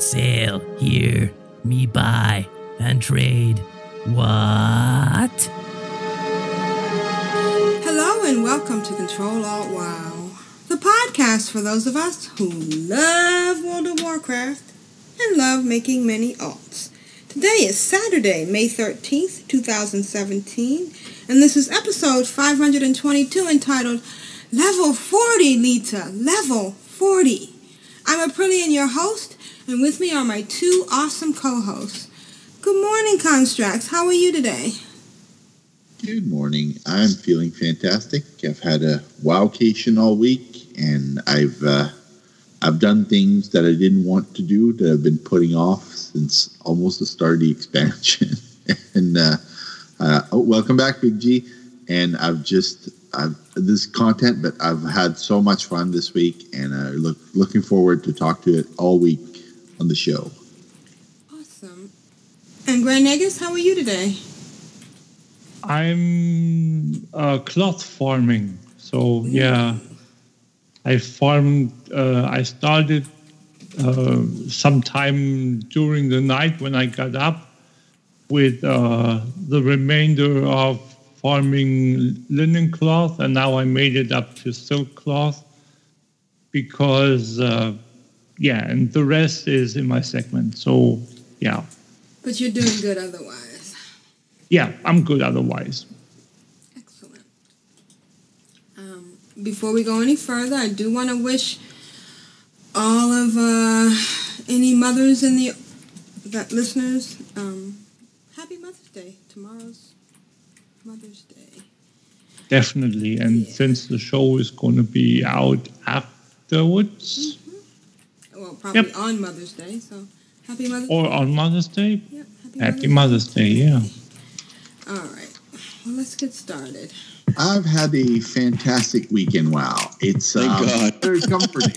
Sail here, me buy and trade. What? Hello and welcome to Control Alt WoW, the podcast for those of us who love World of Warcraft and love making many alts. Today is Saturday, May 13th, 2017, and this is episode 522 entitled Level 40 Leeta, Level 40. I'm Aprillian, your host. And with me are my two awesome co-hosts. Good morning, Constraxx. How are you today? Good morning. I'm feeling fantastic. I've had a wowcation all week, and I've done things that I didn't want to do that I've been putting off since almost the start of the expansion. And welcome back, Big G. And I've had so much fun this week, and I'm looking forward to talk to it all week on the show. Awesome. And Grand Nagus, how are you today? I'm cloth farming. So, yeah. I farmed, I started sometime during the night when I got up with the remainder of farming linen cloth, and now I made it up to silk cloth because and the rest is in my segment. So, yeah. But you're doing good otherwise. Yeah, I'm good otherwise. Excellent. Before we go any further, I do want to wish all of any mothers in that listeners happy Mother's Day. Tomorrow's Mother's Day. Definitely. And since the show is going to be out afterwards... Mm-hmm. Well, probably on Mother's Day, so happy Mother's Day. Or on Mother's Day? Yep. Happy Mother's Day, yeah. All right. Well, let's get started. I've had a fantastic weekend, wow. It's very comforting.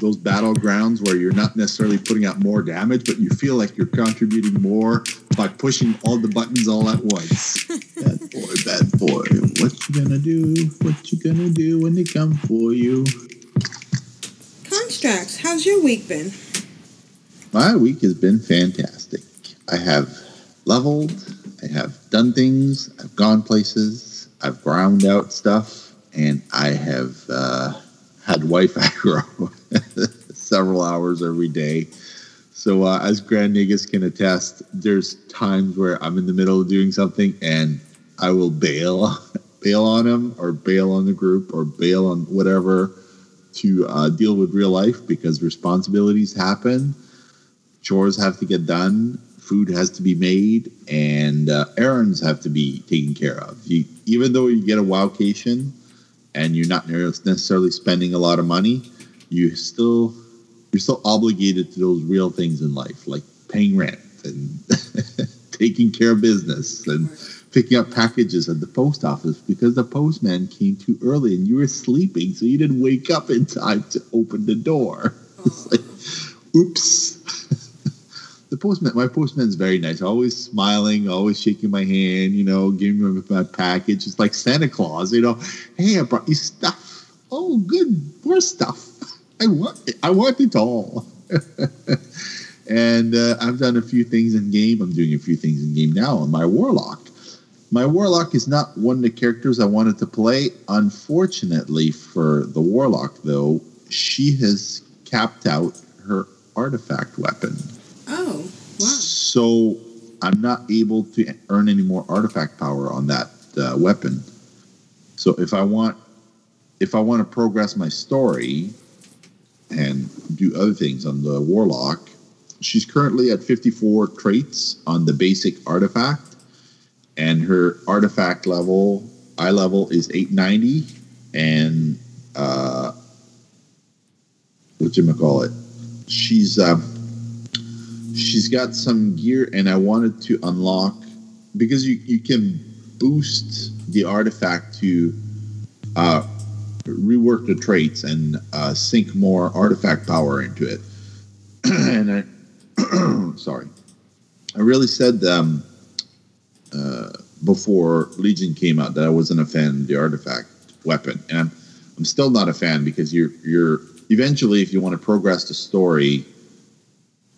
Those battlegrounds where you're not necessarily putting out more damage, but you feel like you're contributing more by pushing all the buttons all at once. Bad boy, what you gonna do? What you gonna do when they come for you? Constrax, how's your week been? My week has been fantastic. I have leveled, I have done things, I've gone places, I've ground out stuff, and I have had wife aggro several hours every day. So as Grand Nagus can attest, there's times where I'm in the middle of doing something and I will bail on him or bail on the group or bail on whatever to deal with real life, because responsibilities happen, chores have to get done, food has to be made, and errands have to be taken care of. Even though you get a wowcation and you're not necessarily spending a lot of money, you're still obligated to those real things in life, like paying rent and taking care of business and picking up packages at the post office because the postman came too early and you were sleeping, so you didn't wake up in time to open the door. Oh. It's like, oops. My postman's very nice, always smiling, always shaking my hand, giving me my package. It's like Santa Claus, hey, I brought you stuff. Oh, good, more stuff. I want it all. And I've done a few things in game. I'm doing a few things in game now on my Warlock. My Warlock is not one of the characters I wanted to play. Unfortunately for the Warlock, though, she has capped out her artifact weapon. Oh, wow. So I'm not able to earn any more artifact power on that weapon. So if I want to progress my story and do other things on the Warlock, she's currently at 54 traits on the basic artifact. And her artifact level, eye level, is 890, and whatchamacallit. She's got some gear, and I wanted to unlock, because you can boost the artifact to rework the traits and sink more artifact power into it. And I, sorry, I really said before Legion came out that I wasn't a fan of the artifact weapon, and I'm still not a fan, because you're eventually, if you want to progress the story,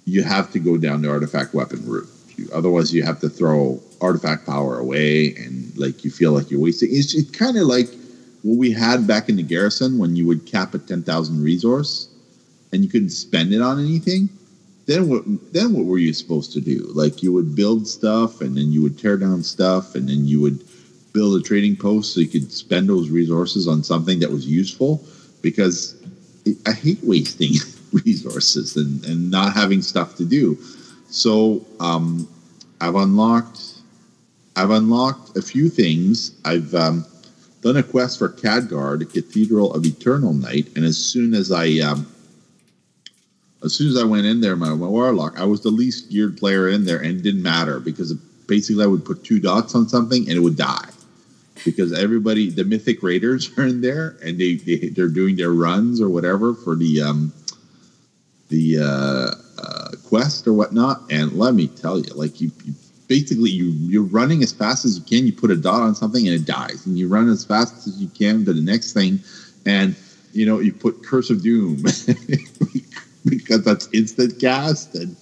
you have to go down the artifact weapon route. Otherwise, you have to throw artifact power away, and like you feel like you're wasting. It's kind of like what we had back in the Garrison when you would cap at 10,000 resource and you couldn't spend it on anything. Then what were you supposed to do? Like, you would build stuff, and then you would tear down stuff, and then you would build a trading post so you could spend those resources on something that was useful, because I hate wasting resources and not having stuff to do. So I've unlocked a few things. I've done a quest for Khadgar, the Cathedral of Eternal Night, and as soon as I went in there, my warlock, I was the least geared player in there, and it didn't matter, because basically I would put 2 dots on something and it would die, because everybody, the mythic raiders are in there, and they're doing their runs or whatever for the quest or whatnot. And let me tell you, like, you're running as fast as you can, you put a dot on something and it dies, and you run as fast as you can to the next thing, and you know, you put Curse of Doom because that's instant cast, and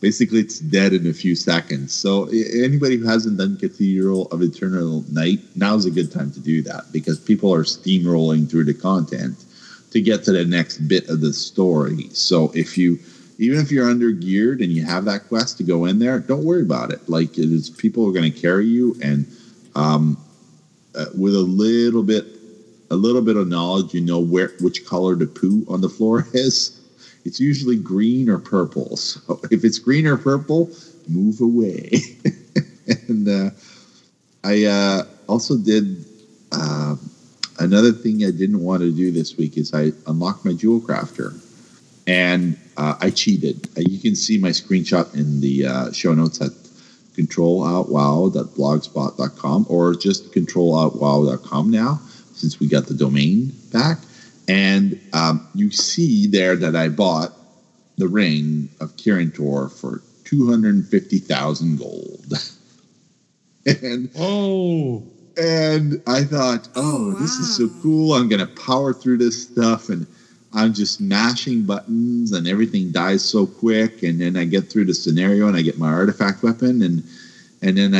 basically it's dead in a few seconds. So anybody who hasn't done Cathedral of Eternal Night, now's a good time to do that, because people are steamrolling through the content to get to the next bit of the story. So even if you're under geared and you have that quest to go in there, don't worry about it. Like, it is, people are going to carry you, and with a little bit of knowledge, you know which color the poo on the floor is. It's usually green or purple. So if it's green or purple, move away. And I also did another thing I didn't want to do this week is I unlocked my jewel crafter, and I cheated. You can see my screenshot in the show notes at controloutwow.blogspot.com, or just controloutwow.com now, since we got the domain back. And you see there that I bought the ring of Kirin Tor for 250,000 gold. And I thought, wow, this is so cool. I'm going to power through this stuff, and I'm just mashing buttons, and everything dies so quick. And then I get through the scenario, and I get my artifact weapon, and then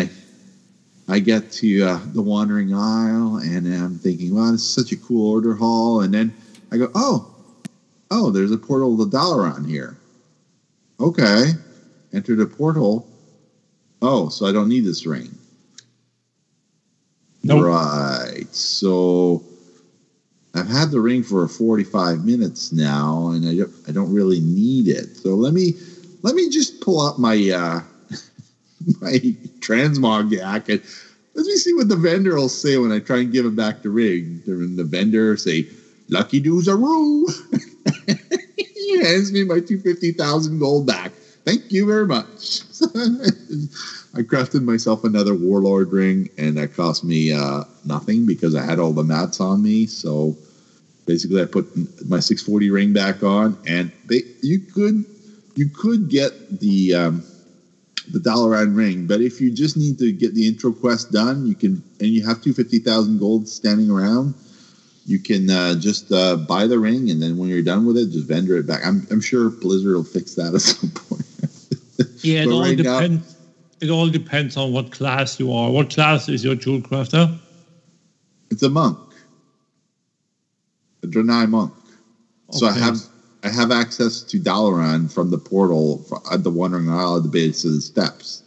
I get to the Wandering Isle, and I'm thinking, wow, this is such a cool order hall. And then I go, oh, there's a portal to Dalaran here. Okay, enter the portal. Oh, so I don't need this ring. Nope. Right, so I've had the ring for 45 minutes now, and I don't really need it. So let me just pull out my my transmog jacket. Let me see what the vendor will say when I try and give him back the ring. And the vendor say, "Lucky doozaroo." He hands me my 250,000 gold back. Thank you very much. I crafted myself another warlord ring, and that cost me nothing, because I had all the mats on me. So basically, I put my 640 ring back on, and you could get the Dalaran ring, but if you just need to get the intro quest done, you can, and you have 250,000 gold standing around, you can just buy the ring, and then when you're done with it, just vendor it back. I'm sure Blizzard will fix that at some point. Yeah, it all depends. It all depends on what class you are. What class is your jewel crafter? It's a monk, a Draenei monk. Okay. So I have access to Dalaran from the portal at the Wandering Isle at the base of the steps.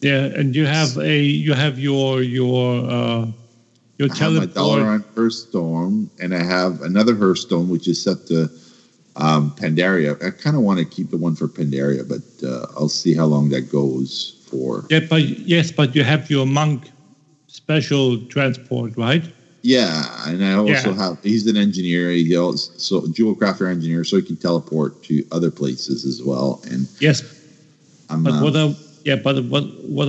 Yeah, and you have your teleport. I have my Dalaran Hearthstone, and I have another Hearthstone which is set to Pandaria. I kind of want to keep the one for Pandaria, but I'll see how long that goes. Yeah, but you have your monk special transport, right? Yeah, and I also have... He's an engineer. He's also dual crafter engineer, so he can teleport to other places as well. And yes, what I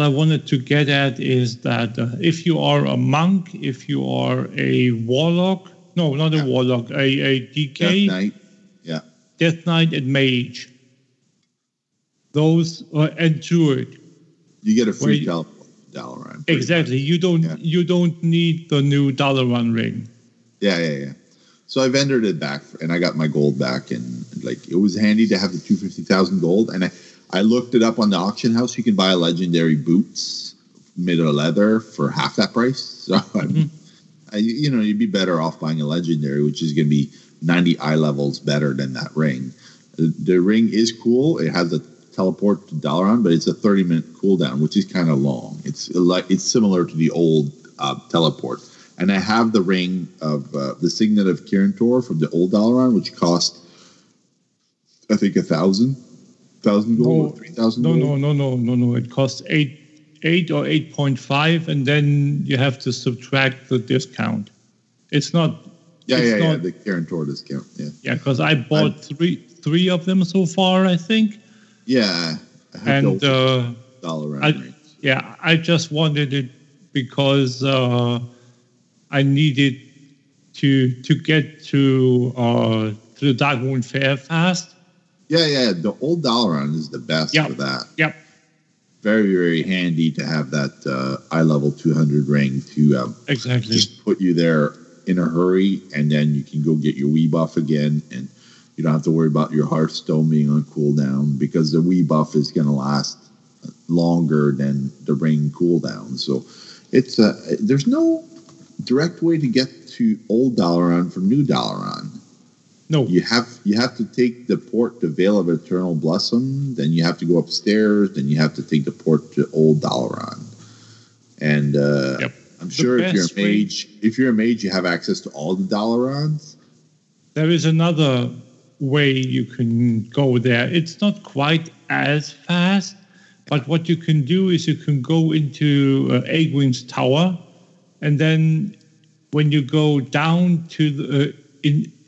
wanted to get at is that if you are a monk, if you are a warlock, no, not a warlock, a DK, Death Knight and mage, those and druid, you get a free teleport. Dalaran. Exactly. Much. You don't need the new Dalaran ring. Yeah. So I vendored it back and I got my gold back, and like it was handy to have the 250,000 gold. And I looked it up on the auction house. You can buy a legendary boots made of leather for half that price. So you'd be better off buying a legendary, which is going to be 90 eye levels better than that ring. The ring is cool. It has a teleport to Dalaran, but it's a 30-minute cooldown, which is kind of long. It's similar to the old teleport. And I have the ring of the signet of Kirin Tor from the old Dalaran, which cost, I think, 1,000 gold, 3,000 gold. No. It costs 8 or 8.5, and then you have to subtract the discount. It's not... Yeah, the Kirin Tor discount, yeah. Yeah, because I bought three of them so far, I think. Yeah, and I just wanted it because I needed to get to the Darkmoon Faire fast. Yeah, the old Dalaran is the best for that. Yep, very very handy to have that eye level 200 ring to exactly just put you there in a hurry, and then you can go get your Wii buff again and. You don't have to worry about your Hearthstone being on cooldown because the Wii buff is going to last longer than the ring cooldown. So it's there's no direct way to get to old Dalaran from new Dalaran. No, you have to take the port to Vale of Eternal Blossom, then you have to go upstairs, then you have to take the port to old Dalaran, and I'm sure if you're a mage, you have access to all the Dalarans. There is another way you can go there. It's not quite as fast, but what you can do is you can go into Egwin's Tower, and then when you go down to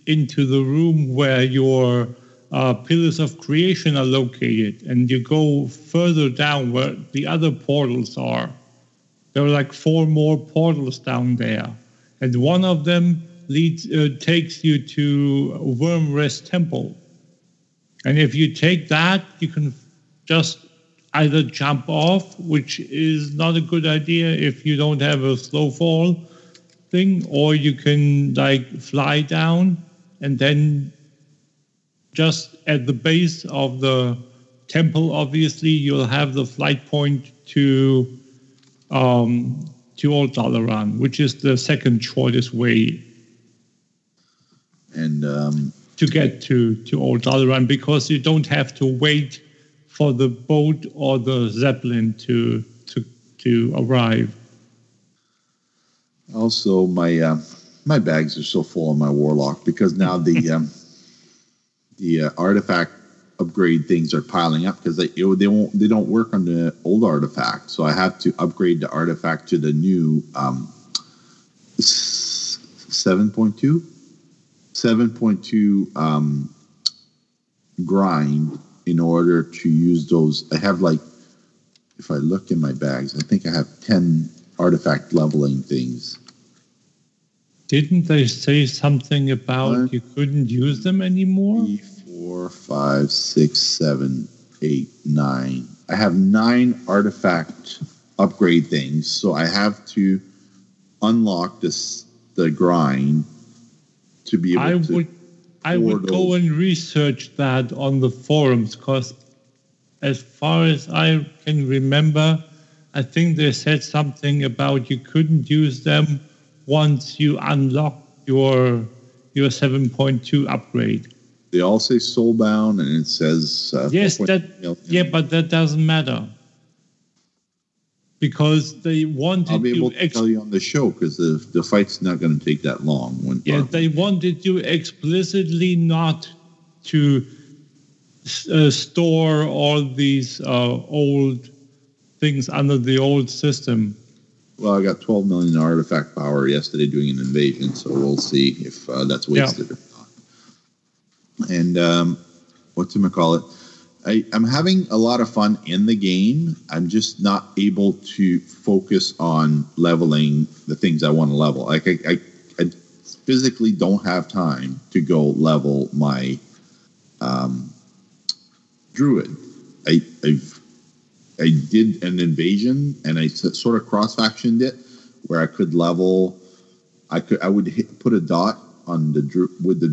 into the room where your Pillars of Creation are located, and you go further down where the other portals are, there are like 4 more portals down there, and one of them takes you to Wormrest Temple, and if you take that, you can just either jump off, which is not a good idea if you don't have a slow fall thing, or you can like fly down and then just at the base of the temple. Obviously, you'll have the flight point to Old Dalaran, which is the second shortest way. And to get to Old Dalaran, because you don't have to wait for the boat or the zeppelin to arrive. Also, my bags are so full of my warlock because now the the artifact upgrade things are piling up because they don't work on the old artifact, so I have to upgrade the artifact to the new 7.2 grind in order to use those. I have like, if I look in my bags, I think I have 10 artifact leveling things. Didn't they say something about you couldn't use them anymore? 3, 4, 5, 6, 7, 8, 9. I have 9 artifact upgrade things, so I have to unlock the grind to be able I would go and research that on the forums, because as far as I can remember, I think they said something about you couldn't use them once you unlock your 7.2 upgrade. They all say soulbound, and it says yes, but that doesn't matter because they wanted. I'll be able to tell you on the show because the fight's not going to take that long. They wanted you explicitly not to store all these old things under the old system. Well, I got 12 million artifact power yesterday doing an invasion, so we'll see if that's wasted or not. And I'm having a lot of fun in the game. I'm just not able to focus on leveling the things I want to level. Like I physically don't have time to go level my druid. I did an invasion and I sort of cross-factioned it where I could level. I would put a dot on the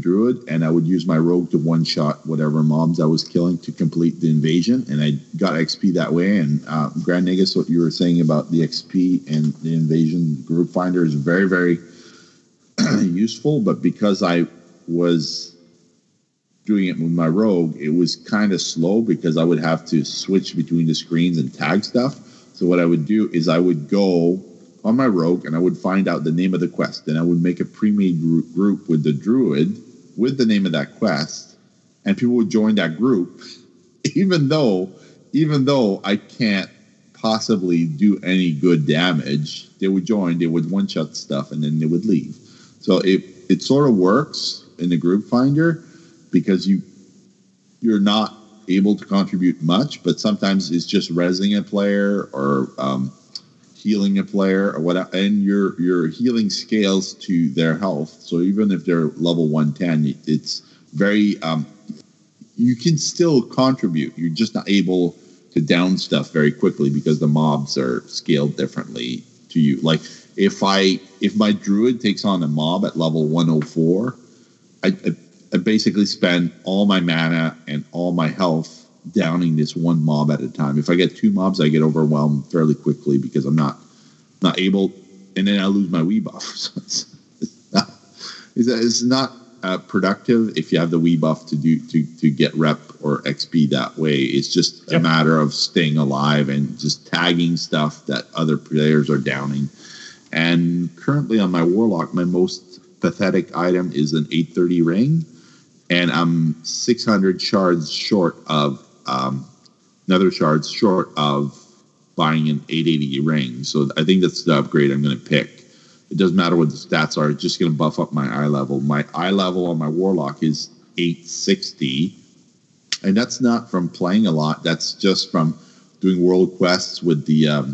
druid, and I would use my rogue to one-shot whatever mobs I was killing to complete the invasion, and I got XP that way. And Grand Nagus, what you were saying about the XP and the invasion group finder is very, very useful. But because I was doing it with my rogue, it was kind of slow because I would have to switch between the screens and tag stuff. So what I would do is I would go on my rogue, and I would find out the name of the quest. Then I would make a pre-made group with the druid with the name of that quest, and people would join that group, even though I can't possibly do any good damage. They would join, they would one-shot stuff, and then they would leave. So it sort of works in the group finder because you're not able to contribute much, but sometimes it's just rezzing a player or healing a player or whatever, and your healing scales to their health. So even if they're level 110, it's very you can still contribute. You're just not able to down stuff very quickly because the mobs are scaled differently to you. Like if my druid takes on a mob at level 104, I basically spend all my mana and all my health downing this one mob at a time. If I get two mobs, I get overwhelmed fairly quickly because I'm not able, and then I lose my Wii buff. So it's not productive if you have the Wii buff to do to get rep or XP that way. It's just a matter of staying alive and just tagging stuff that other players are downing. And currently on my Warlock, my most pathetic item is an 830 ring, and I'm 600 shards short of Nether Shards short of buying an 880 ring. So I think that's the upgrade I'm going to pick. It doesn't matter what the stats are. It's just going to buff up my eye level. My eye level on my Warlock is 860. And that's not from playing a lot. That's just from doing world quests with the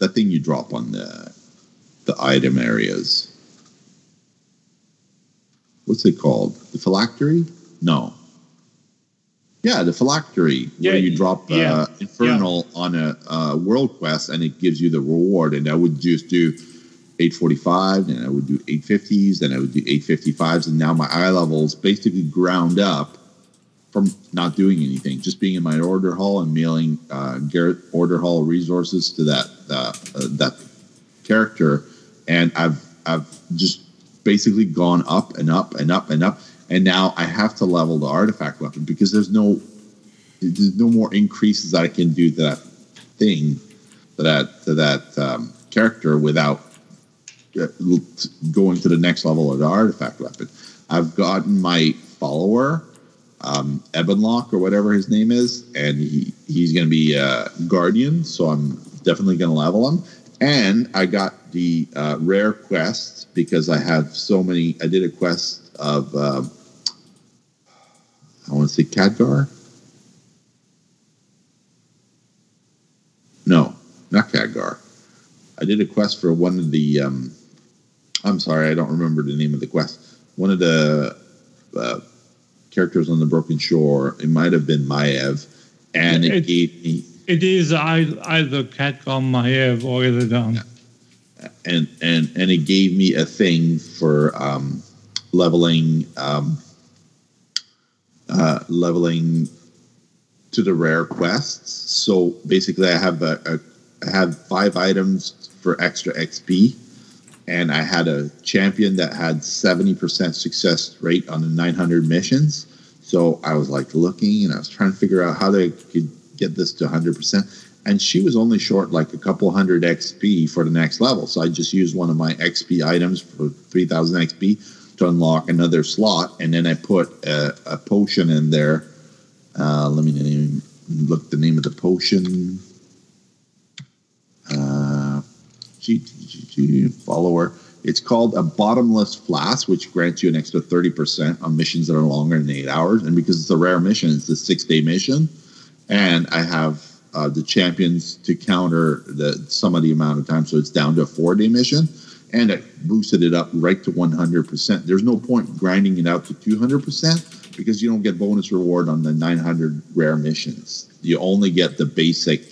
thing you drop on the item areas. What's it called? The phylactery? No. Yeah, the phylactery, where you drop Infernal on a world quest, and it gives you the reward. And I would just do 845, then I would do 850s, then I would do 855s, and now my eye level's basically ground up from not doing anything, just being in my order hall and mailing Garrett order hall resources to that character, and I've just basically gone up and up and up and up, and now I have to level the artifact weapon because there's no more increases that I can do to that thing, to that character without going to the next level of the artifact weapon. I've gotten my follower, Ebonlock or whatever his name is, and he's going to be a guardian, so I'm definitely going to level him. And I got the rare quests because I have so many. I did a quest of I want to say Khadgar. No, not Khadgar. I did a quest for one of the I'm sorry, I don't remember the name of the quest. One of the characters on the Broken Shore. It might have been Maiev, and it gave me. It is either Khadgar, Maiev, or Leeta. Yeah. And it gave me a thing for leveling to the rare quests. So basically, I have I have 5 items for extra XP, and I had a champion that had 70% success rate on the 900 missions. So I was like looking, and I was trying to figure out how they could get this to 100%, and she was only short like a couple hundred XP for the next level. So I just used one of my XP items for 3,000 XP to unlock another slot, and then I put a potion in there. Let me name look the name of the potion. Follower. It's called a Bottomless Flask, which grants you an extra 30% on missions that are longer than 8 hours. And because it's a rare mission, it's a 6-day mission. And I have the champions to counter some of the amount of time. So it's down to a 4-day mission. And I boosted it up right to 100%. There's no point grinding it out to 200% because you don't get bonus reward on the 900 rare missions. You only get the basic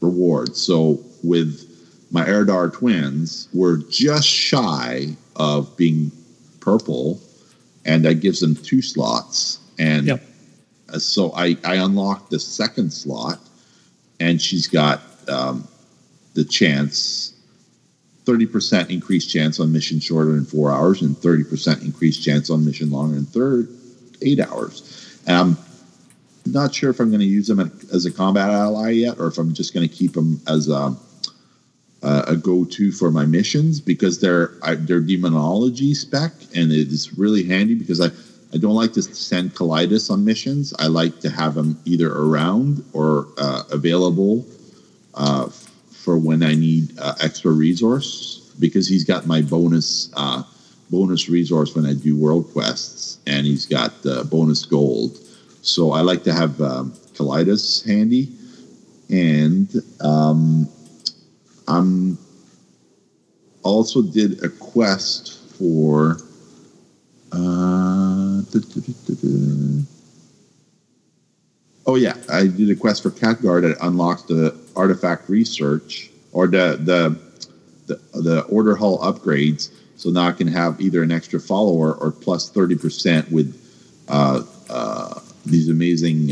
reward. So with my Erdar twins, we're just shy of being purple, and that gives them 2 slots. And yep. So I unlocked the second slot, and she's got the chance... 30% increased chance on mission shorter than 4 hours and 30% increased chance on mission longer than 8 hours. And I'm not sure if I'm going to use them as a combat ally yet or if I'm just going to keep them as a go-to for my missions because they're demonology spec and it is really handy because I don't like to send Calidus on missions. I like to have them either around or available for when I need extra resource, because he's got my bonus resource when I do world quests, and he's got bonus gold. So I like to have Calidus handy, and I'm also did a quest for oh yeah, I did a quest for Khadgar that unlocks the artifact research or the order hull upgrades, so now I can have either an extra follower or plus 30% with these amazing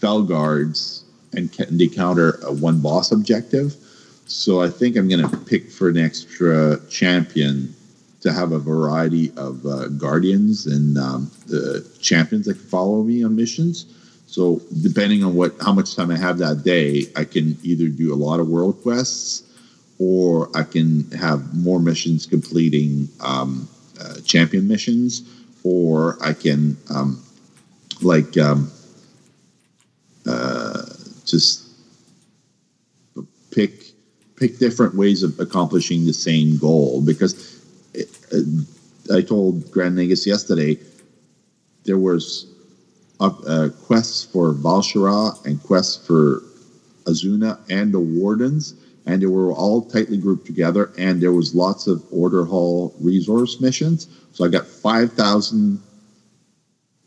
fell guards, and they counter a one boss objective. So I think I'm going to pick for an extra champion to have a variety of guardians and the champions that can follow me on missions. So depending on how much time I have that day, I can either do a lot of world quests or I can have more missions completing champion missions, or I can just pick different ways of accomplishing the same goal. Because I told Grand Nagus yesterday there was quests for Valshara and quests for Azuna and the Wardens, and they were all tightly grouped together, and there was lots of Order Hall resource missions. So I got 5,000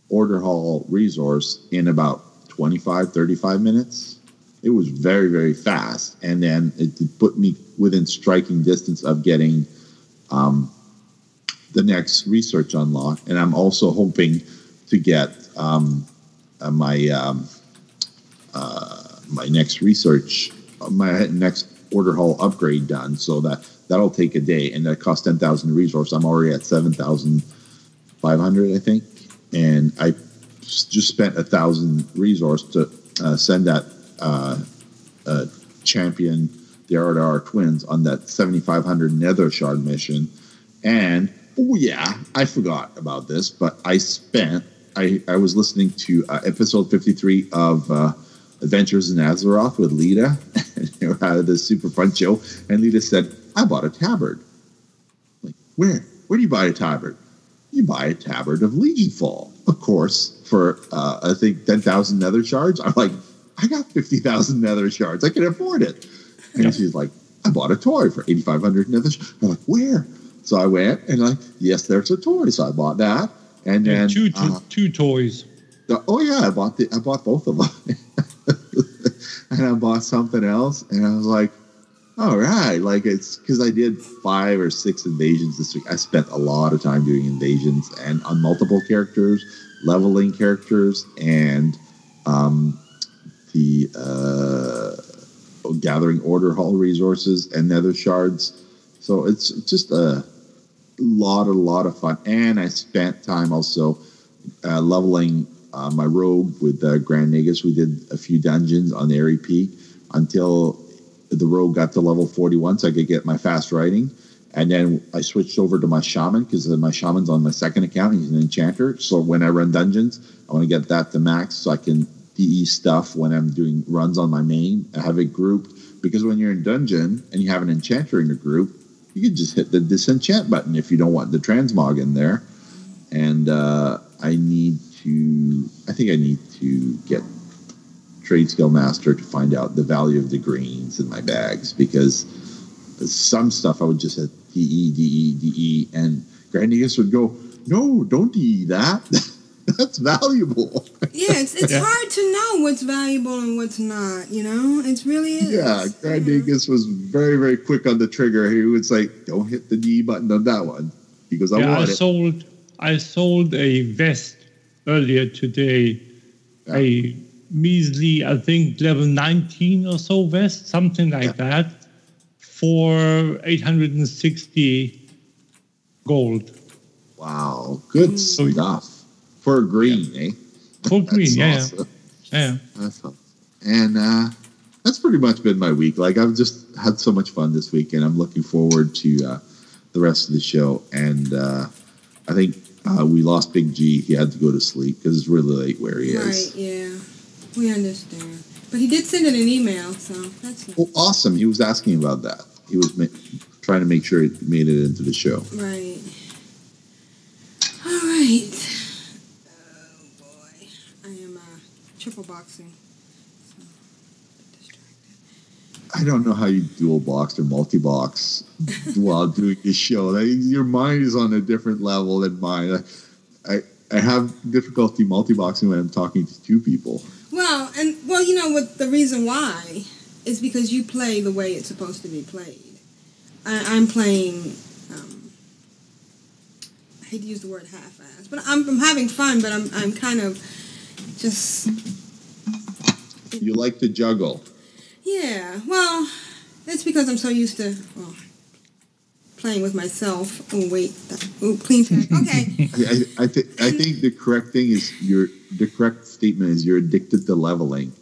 Order Hall resource in about 25-35 minutes. It was very, very fast, and then it put me within striking distance of getting the next research unlock. And I'm also hoping to get my next research, my next order hall upgrade done. So that'll take a day, and that costs 10,000 resource. I'm already at 7,500, I think, and I just spent 1,000 resource to send that champion, the Erdar twins, on that 7,500 Nether Shard mission. And oh yeah, I forgot about this, but I was listening to episode 53 of Adventures in Azeroth with Leeta. They were out of this super fun show, and Leeta said, "I bought a tabard." I'm like, where do you buy a tabard? You buy a tabard of Legionfall, of course, for I think 10,000 Nether Shards. I'm like, I got 50,000 Nether Shards. I can afford it. And she's like, "I bought a toy for 8,500 Nether Shards." I'm like, where? So I went, and like, yes, there's a toy. So I bought that. And yeah, then two toys. I bought both of them, and I bought something else, and I was like, all right, like it's because I did 5 or 6 invasions this week. I spent a lot of time doing invasions and on multiple characters, leveling characters, and the gathering order hall resources and Nether Shards. So it's just a lot of fun, and I spent time also leveling my rogue with Grand Nagus. We did a few dungeons on Airy Peak until the rogue got to level 41, so I could get my fast riding, and then I switched over to my shaman because my shaman's on my second account. He's an enchanter, so when I run dungeons, I want to get that to max so I can PE stuff when I'm doing runs on my main. I have it grouped because when you're in dungeon and you have an enchanter in your group, you can just hit the disenchant button if you don't want the transmog in there. And I think I need to get Trade Skill Master to find out the value of the greens in my bags, because some stuff I would just hit DE, DE, DE, and Grand Nagus would go, no, don't DE that. That's valuable. Yeah, it's hard to know what's valuable and what's not, you know? It really is. Yeah, Grand Nagus was very, very quick on the trigger. He was like, don't hit the DE button on that one. He goes, I want it. I sold a vest earlier today, a measly, I think, level 19 or so vest, something like that, for 860 gold. Wow, good stuff. For green, eh? For green, yeah. That's awesome. And that's pretty much been my week. Like, I've just had so much fun this week, and I'm looking forward to the rest of the show. And I think we lost Big G. He had to go to sleep because it's really late where he is. Right, yeah. We understand. But he did send in an email, so that's nice. Oh, awesome. He was asking about that. He was trying to make sure it made it into the show. Right. All right. Oh, boy. I am triple boxing. So I'm distracted. I don't know how you dual box or multi-box while doing this show. Your mind is on a different level than mine. I have difficulty multi-boxing when I'm talking to two people. Well, you know what? The reason why is because you play the way it's supposed to be played. I'm playing. I hate to use the word half-assed, but I'm having fun. But I'm kind of just. You like to juggle. Yeah. Well, it's because I'm so used to. Well, playing with myself. Oh, wait. Clean pack. Okay. I think the correct thing is the correct statement is you're addicted to leveling.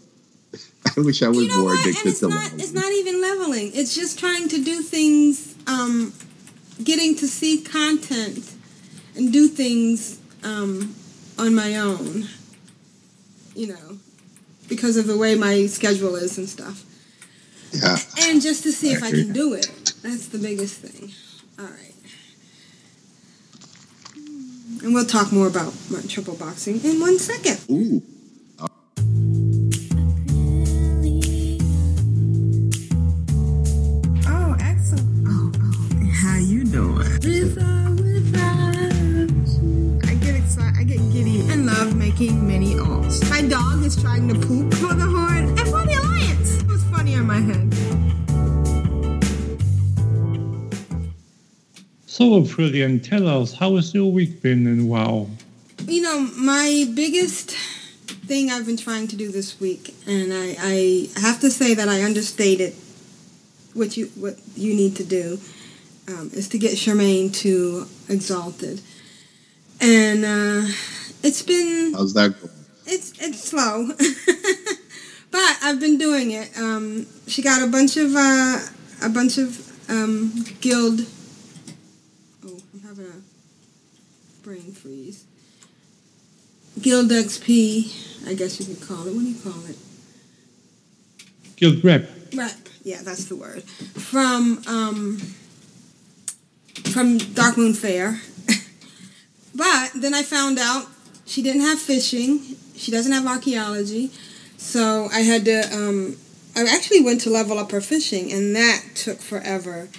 I wish I was more addicted to leveling. It's not even leveling. It's just trying to do things, getting to see content and do things on my own, you know, because of the way my schedule is and stuff. Yeah. And just to see if I can do it. That's the biggest thing. All right. And we'll talk more about my triple boxing in 1 second. Ooh. Oh, excellent. Oh, how you doing? I get excited. I get giddy. I love making mini alts. My dog is trying to poop for the Horde and for the Alliance. It was funny on my head. So, Aprillian, tell us, how has your week been in WoW? You know, my biggest thing I've been trying to do this week, and I have to say that I understated what you need to do, is to get Shemaine to Exalted. And it's been... How's that going? It's slow. But I've been doing it. She got a bunch of guild... brain freeze. Guild XP, I guess you could call it. What do you call it? Guild rep. Rep, yeah, that's the word. From Darkmoon Faire. But then I found out she didn't have fishing. She doesn't have archaeology. So I had to, I actually went to level up her fishing, and that took forever.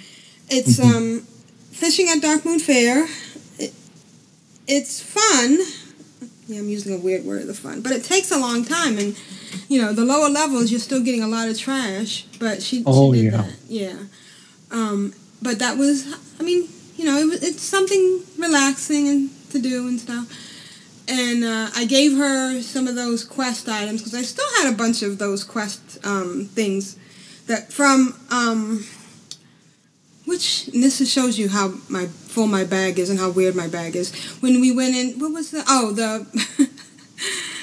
It's fishing at Darkmoon Faire. It's fun. Yeah, I'm using a weird word, the fun. But it takes a long time. And, you know, the lower levels, you're still getting a lot of trash. But she did that. Yeah. But that was, I mean, you know, it's something relaxing and to do and stuff. And I gave her some of those quest items because I still had a bunch of those quest things that from... Which, and this shows you how full my bag is and how weird my bag is. When we went in, what was the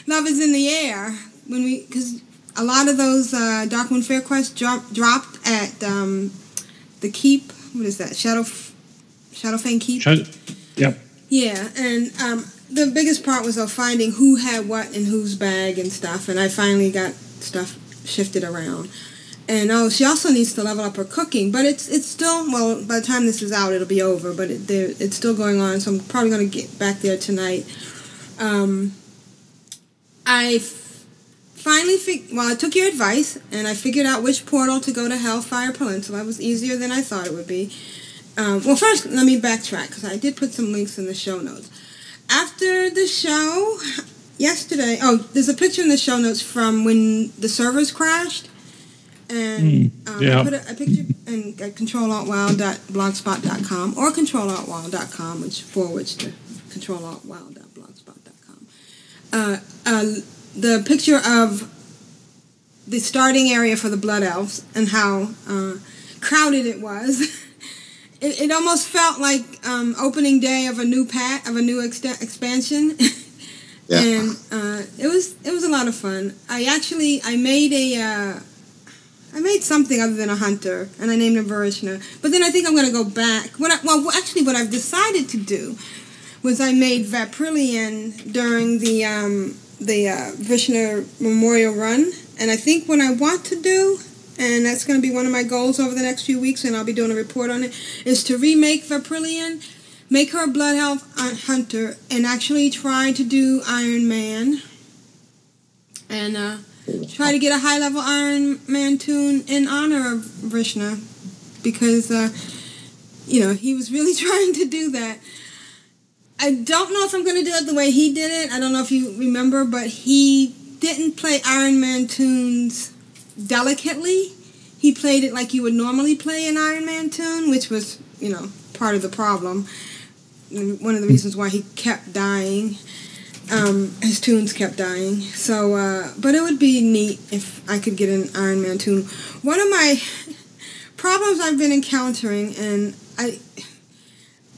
Love is in the Air. Because a lot of those Darkmoon Faire quests dropped at the Keep, what is that, Shadowfang Keep? Yep. Yeah, and the biggest part was of finding who had what in whose bag and stuff, and I finally got stuff shifted around. And, oh, she also needs to level up her cooking, but it's still, well, by the time this is out, it'll be over, but it's still going on, so I'm probably going to get back there tonight. I took your advice, and I figured out which portal to go to Hellfire Peninsula. It was easier than I thought it would be. Well, first, let me backtrack, because I did put some links in the show notes. After the show, yesterday, there's a picture in the show notes from when the servers crashed. And I put a picture and controlaltwild.blogspot.com or controlaltwild.com, which to controlaltwild.blogspot.com. The picture of the starting area for the Blood Elves and how crowded it was. it almost felt like opening day of a new expansion. Yeah. And it was a lot of fun. I made something other than a hunter, and I named him Vrishna. But then I think I'm going to go back. What I've decided to do was I made Aprillian during the Vrishna Memorial Run, and I think what I want to do, and that's going to be one of my goals over the next few weeks, and I'll be doing a report on it, is to remake Aprillian, make her a Blood Elf hunter, and actually try to do Iron Man, and try to get a high-level Iron Man tune in honor of Vrishna, because, he was really trying to do that. I don't know if I'm going to do it the way he did it. I don't know if you remember, but he didn't play Iron Man tunes delicately. He played it like you would normally play an Iron Man tune, which was, part of the problem. One of the reasons why he kept dying. His tunes kept dying. So, but it would be neat if I could get an Iron Man tune. One of my problems I've been encountering, and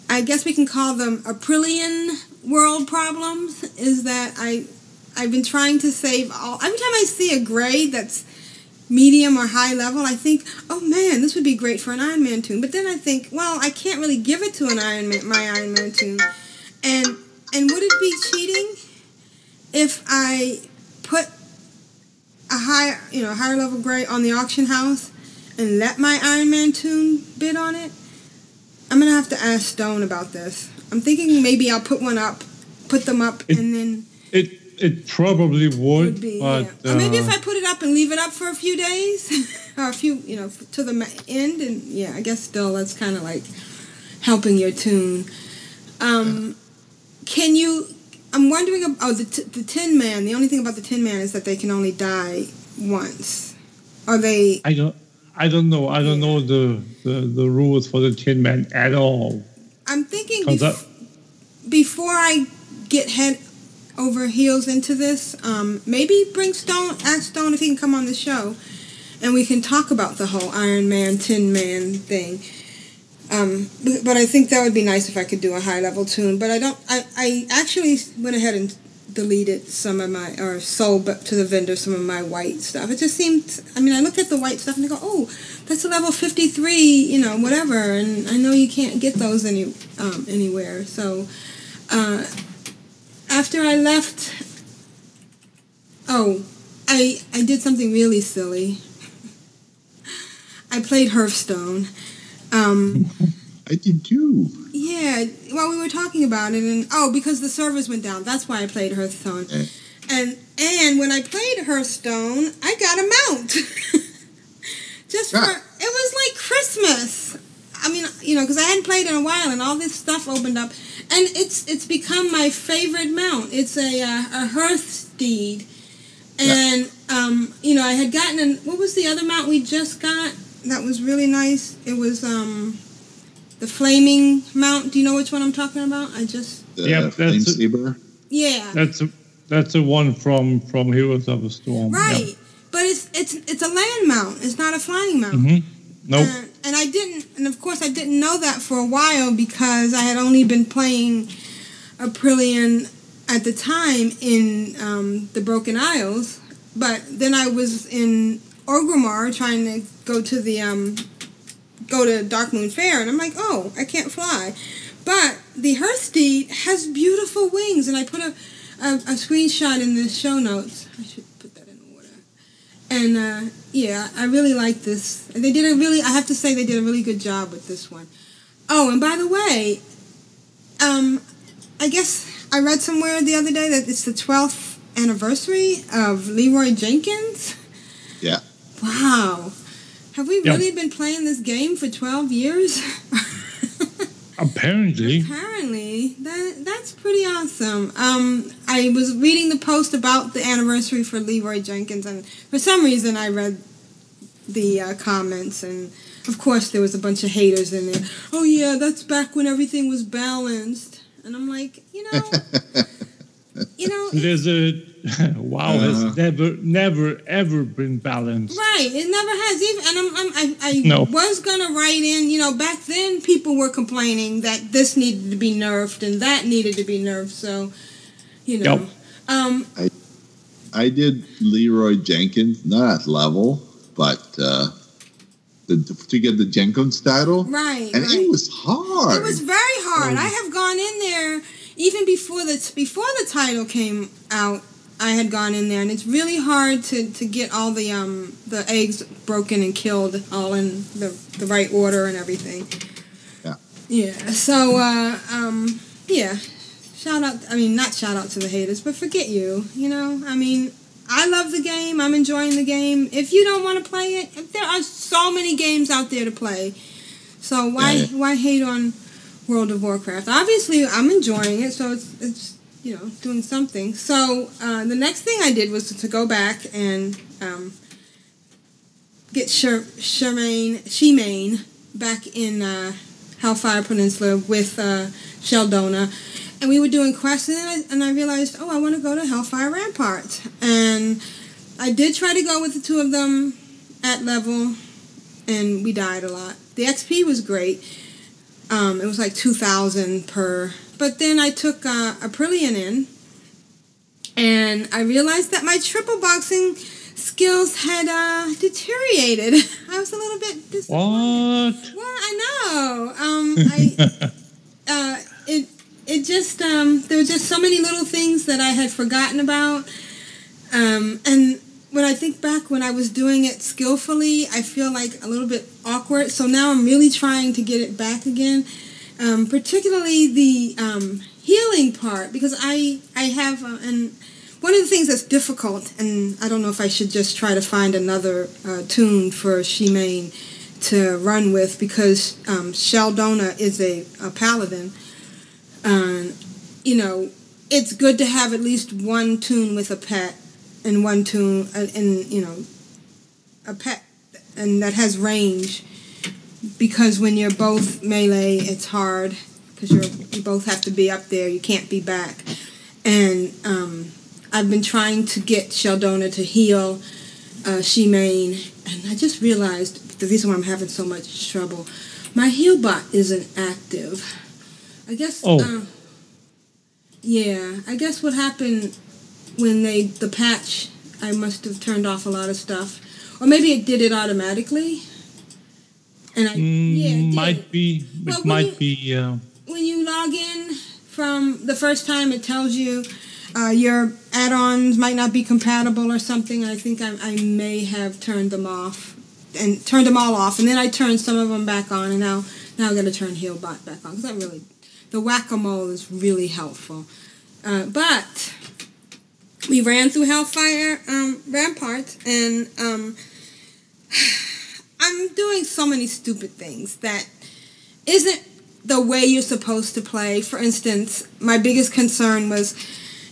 I guess we can call them Aprillian world problems, is that I've been trying to save all. Every time I see a grade that's medium or high level, I think, oh man, this would be great for an Iron Man tune. But then I think, well, I can't really give it to my Iron Man tune. And would it be cheating if I put a higher level grade on the auction house and let my Iron Man tune bid on it? I'm going to have to ask Stone about this. I'm thinking maybe I'll put them up, and then... It probably would be, but... Yeah. Or maybe if I put it up and leave it up for a few days, or a few, to the end, and yeah, I guess still that's kind of like helping your tune. Yeah. I'm wondering about the Tin Man. The only thing about the Tin Man is that they can only die once. Are they? I don't know. I don't know the rules for the Tin Man at all. I'm thinking before I get head over heels into this, maybe ask Stone if he can come on the show, and we can talk about the whole Iron Man, Tin Man thing. But I think that would be nice if I could do a high-level tune. But I don't. I actually went ahead and deleted some of my, or sold to the vendor some of my white stuff. It just seemed. I mean, I looked at the white stuff and I go, oh, that's a level 53. Whatever. And I know you can't get those anywhere. So after I left, I did something really silly. I played Hearthstone. I did too. Yeah, well, we were talking about it, and because the servers went down, that's why I played Hearthstone. And when I played Hearthstone, I got a mount. It was like Christmas. I mean, because I hadn't played in a while, and all this stuff opened up, and it's become my favorite mount. It's a Hearth Steed, and I had gotten what was the other mount we just got? That was really nice. It was the flaming mount. Do you know which one I'm talking about? Flamesaber. Yeah, that's the one from Heroes of the Storm. Right, yeah. But it's a land mount. It's not a flying mount. Mm-hmm. Nope. I didn't know that for a while because I had only been playing Aprillian at the time in the Broken Isles, but then I was in Orgrimmar trying to go to the Darkmoon Faire, and I'm like, oh, I can't fly, but the Hearth Deed has beautiful wings, and I put a screenshot in the show notes. I should put that in order. And yeah, I really like this. They did I have to say, they did a really good job with this one. Oh, and by the way, I guess I read somewhere the other day that it's the 12th anniversary of Leroy Jenkins. Yeah. Wow. Have we really been playing this game for 12 years? Apparently. That's pretty awesome. I was reading the post about the anniversary for Leroy Jenkins, and for some reason I read the comments, and of course there was a bunch of haters in there. Oh yeah, that's back when everything was balanced. And I'm like, you know. There's a WoW has never ever been balanced. Right, it never has. I was gonna write in. You know, back then people were complaining that this needed to be nerfed and that needed to be nerfed. So, you know, I did Leroy Jenkins, not at level, but to get the Jenkins title. Right, and it was hard. It was very hard. I have gone in there. Even before the title came out, I had gone in there, and it's really hard to get all the eggs broken and killed all in the right order and everything. Yeah. So shout out. I mean, not shout out to the haters, but forget you. You know, I mean, I love the game. I'm enjoying the game. If you don't want to play it, there are so many games out there to play. So why hate on World of Warcraft? Obviously, I'm enjoying it, so it's doing something. So the next thing I did was to go back and get Shemaine back in Hellfire Peninsula with Sheldona, and we were doing quests, and I realized, I want to go to Hellfire Rampart, and I did try to go with the two of them at level, and we died a lot. The XP was great. It was like 2,000 per... But then I took Aprillian in, and I realized that my triple boxing skills had deteriorated. I was a little bit disappointed. What? Well, I know. It just... there were just so many little things that I had forgotten about. And when I think back when I was doing it skillfully, I feel like a little bit awkward. So now I'm really trying to get it back again, particularly the healing part, because I have, and one of the things that's difficult, and I don't know if I should just try to find another tune for Shemaine to run with, because Sheldona is a paladin. It's good to have at least one tune with a pet. And one tune, a pet, and that has range, because when you're both melee, it's hard, because you both have to be up there. You can't be back. And I've been trying to get Sheldona to heal Shemaine, and I just realized the reason why I'm having so much trouble. My heal bot isn't active. I guess. Oh. I guess what happened. When the patch, I must have turned off a lot of stuff. Or maybe it did it automatically. And it might be. Well, it might be, when you log in from the first time, it tells you your add-ons might not be compatible or something. I think I may have turned them all off. And then I turned some of them back on, and now I'm going to turn HealBot back on. Because the whack-a-mole is really helpful. But... we ran through Hellfire Rampart, and I'm doing so many stupid things that isn't the way you're supposed to play. For instance, my biggest concern was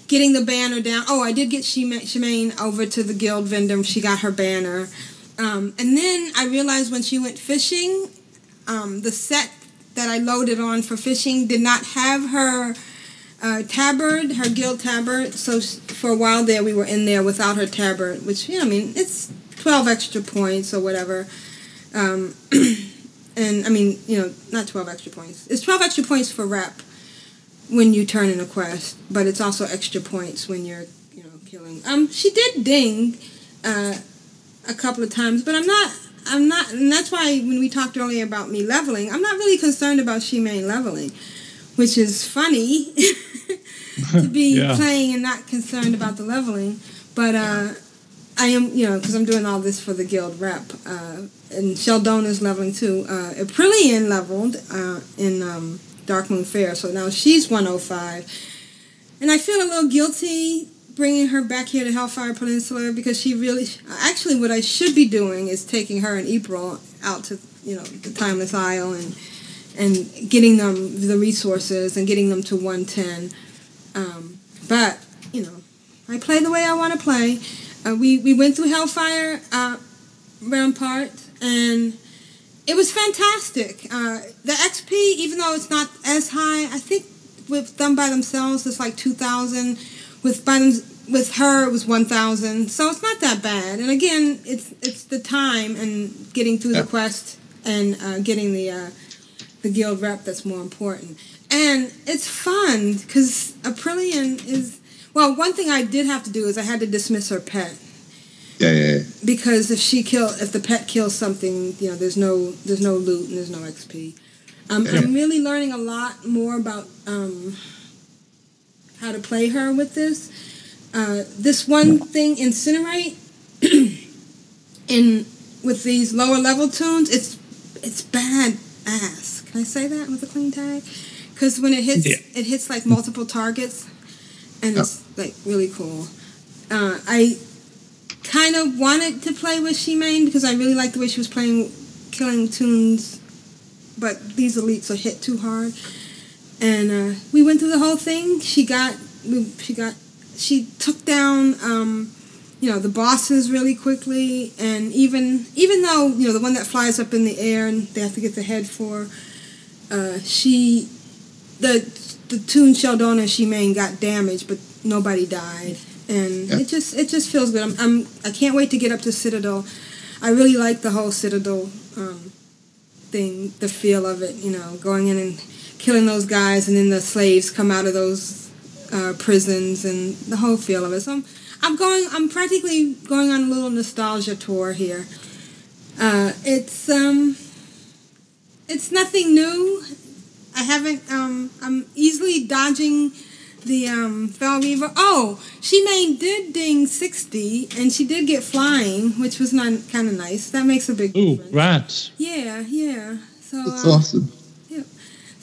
getting the banner down. Oh, I did get Shemaine over to the guild vendor. She got her banner. And then I realized when she went fishing, the set that I loaded on for fishing did not have her... tabard, her guild tabard. So for a while there, we were in there without her tabard, which, it's 12 extra points or whatever. And, not 12 extra points. It's 12 extra points for rep when you turn in a quest, but it's also extra points when you're, killing. She did ding a couple of times, but I'm not, and that's why when we talked earlier about me leveling, I'm not really concerned about Shemaine leveling. which is funny to be playing and not concerned about the leveling. But I am, you know, because I'm doing all this for the guild rep. And Sheldona's leveling too. Aprillian leveled in Darkmoon Faire, so now she's 105. And I feel a little guilty bringing her back here to Hellfire Peninsula because she really... Actually, what I should be doing is taking her and April out to, you know, the Timeless Isle and getting them the resources and getting them to 110. But, you know, I play the way I want to play. We went through Hellfire Rampart, and it was fantastic. The XP, even though it's not as high, I think with them by themselves, it's like 2,000. With her, it was 1,000. So it's not that bad. And again, it's the time and getting through the quest and getting the guild rep that's more important. And it's fun because Aprillian is... Well, one thing I did have to do is I had to dismiss her pet. Yeah. Because if the pet kills something, you know, there's no loot and there's no XP. I'm really learning a lot more about... how to play her with this. This one thing, Incinerate, with these lower level tunes, it's bad ass. Can I say that with a clean tag? Because when it hits, it hits like multiple targets, and it's like really cool. I kind of wanted to play with Shemaine because I really liked the way she was playing, killing tunes, but these elites are hit too hard. And we went through the whole thing. She took down, you know, the bosses really quickly. And even though, you know, the one that flies up in the air and they have to get the head for, the Toon Sheldona and Shemaine got damaged, but nobody died. And it just feels good. I can't wait to get up to Citadel. I really like the whole Citadel thing, the feel of it. You know, going in and killing those guys, and then the slaves come out of those prisons, and the whole feel of it. So I'm practically going on a little nostalgia tour here. It's nothing new. I haven't. I'm easily dodging the Fel Weaver. Oh, Shemaine did ding 60, and she did get flying, which was kind of nice. That makes a big difference. Ooh, rats! Yeah. So that's awesome.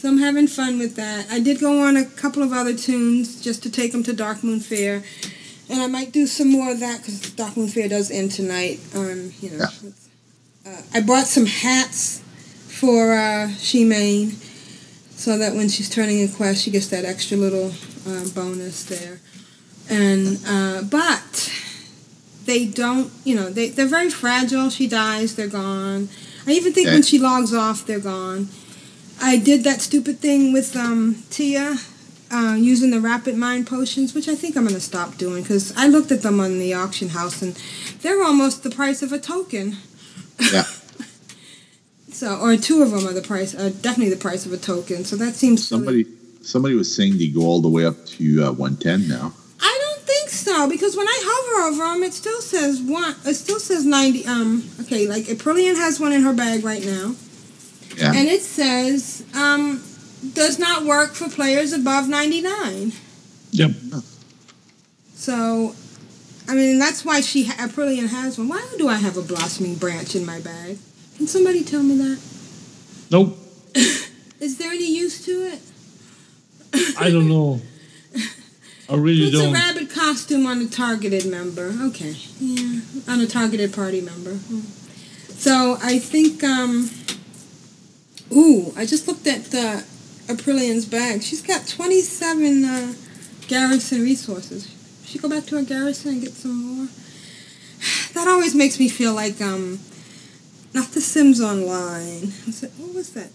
So I'm having fun with that. I did go on a couple of other tunes just to take them to Darkmoon Faire. And I might do some more of that because Darkmoon Faire does end tonight. I bought some hats for Shemaine so that when she's turning in quest, she gets that extra little bonus there. And but they don't, you know, they're very fragile. She dies, they're gone. I even think when she logs off, they're gone. I did that stupid thing with Tia using the rapid mind potions, which I think I'm going to stop doing because I looked at them on the auction house and they're almost the price of a token. Yeah. Or two of them are definitely the price of a token. So that seems Somebody was saying they go all the way up to 110 now. I don't think so because when I hover over them, it still says 90. Okay, like Aprillian has one in her bag right now. Yeah. And it says, does not work for players above 99. Yep. So, I mean, that's why Aprillian has one. Why do I have a blossoming branch in my bag? Can somebody tell me that? Nope. Is there any use to it? I don't know. I really don't. It's a rabbit costume on a targeted member. Okay. Yeah. On a targeted party member. So, I think, Ooh, I just looked at Aprillian's bag. She's got 27 garrison resources. Should go back to her garrison and get some more? That always makes me feel like, not The Sims Online. What was that?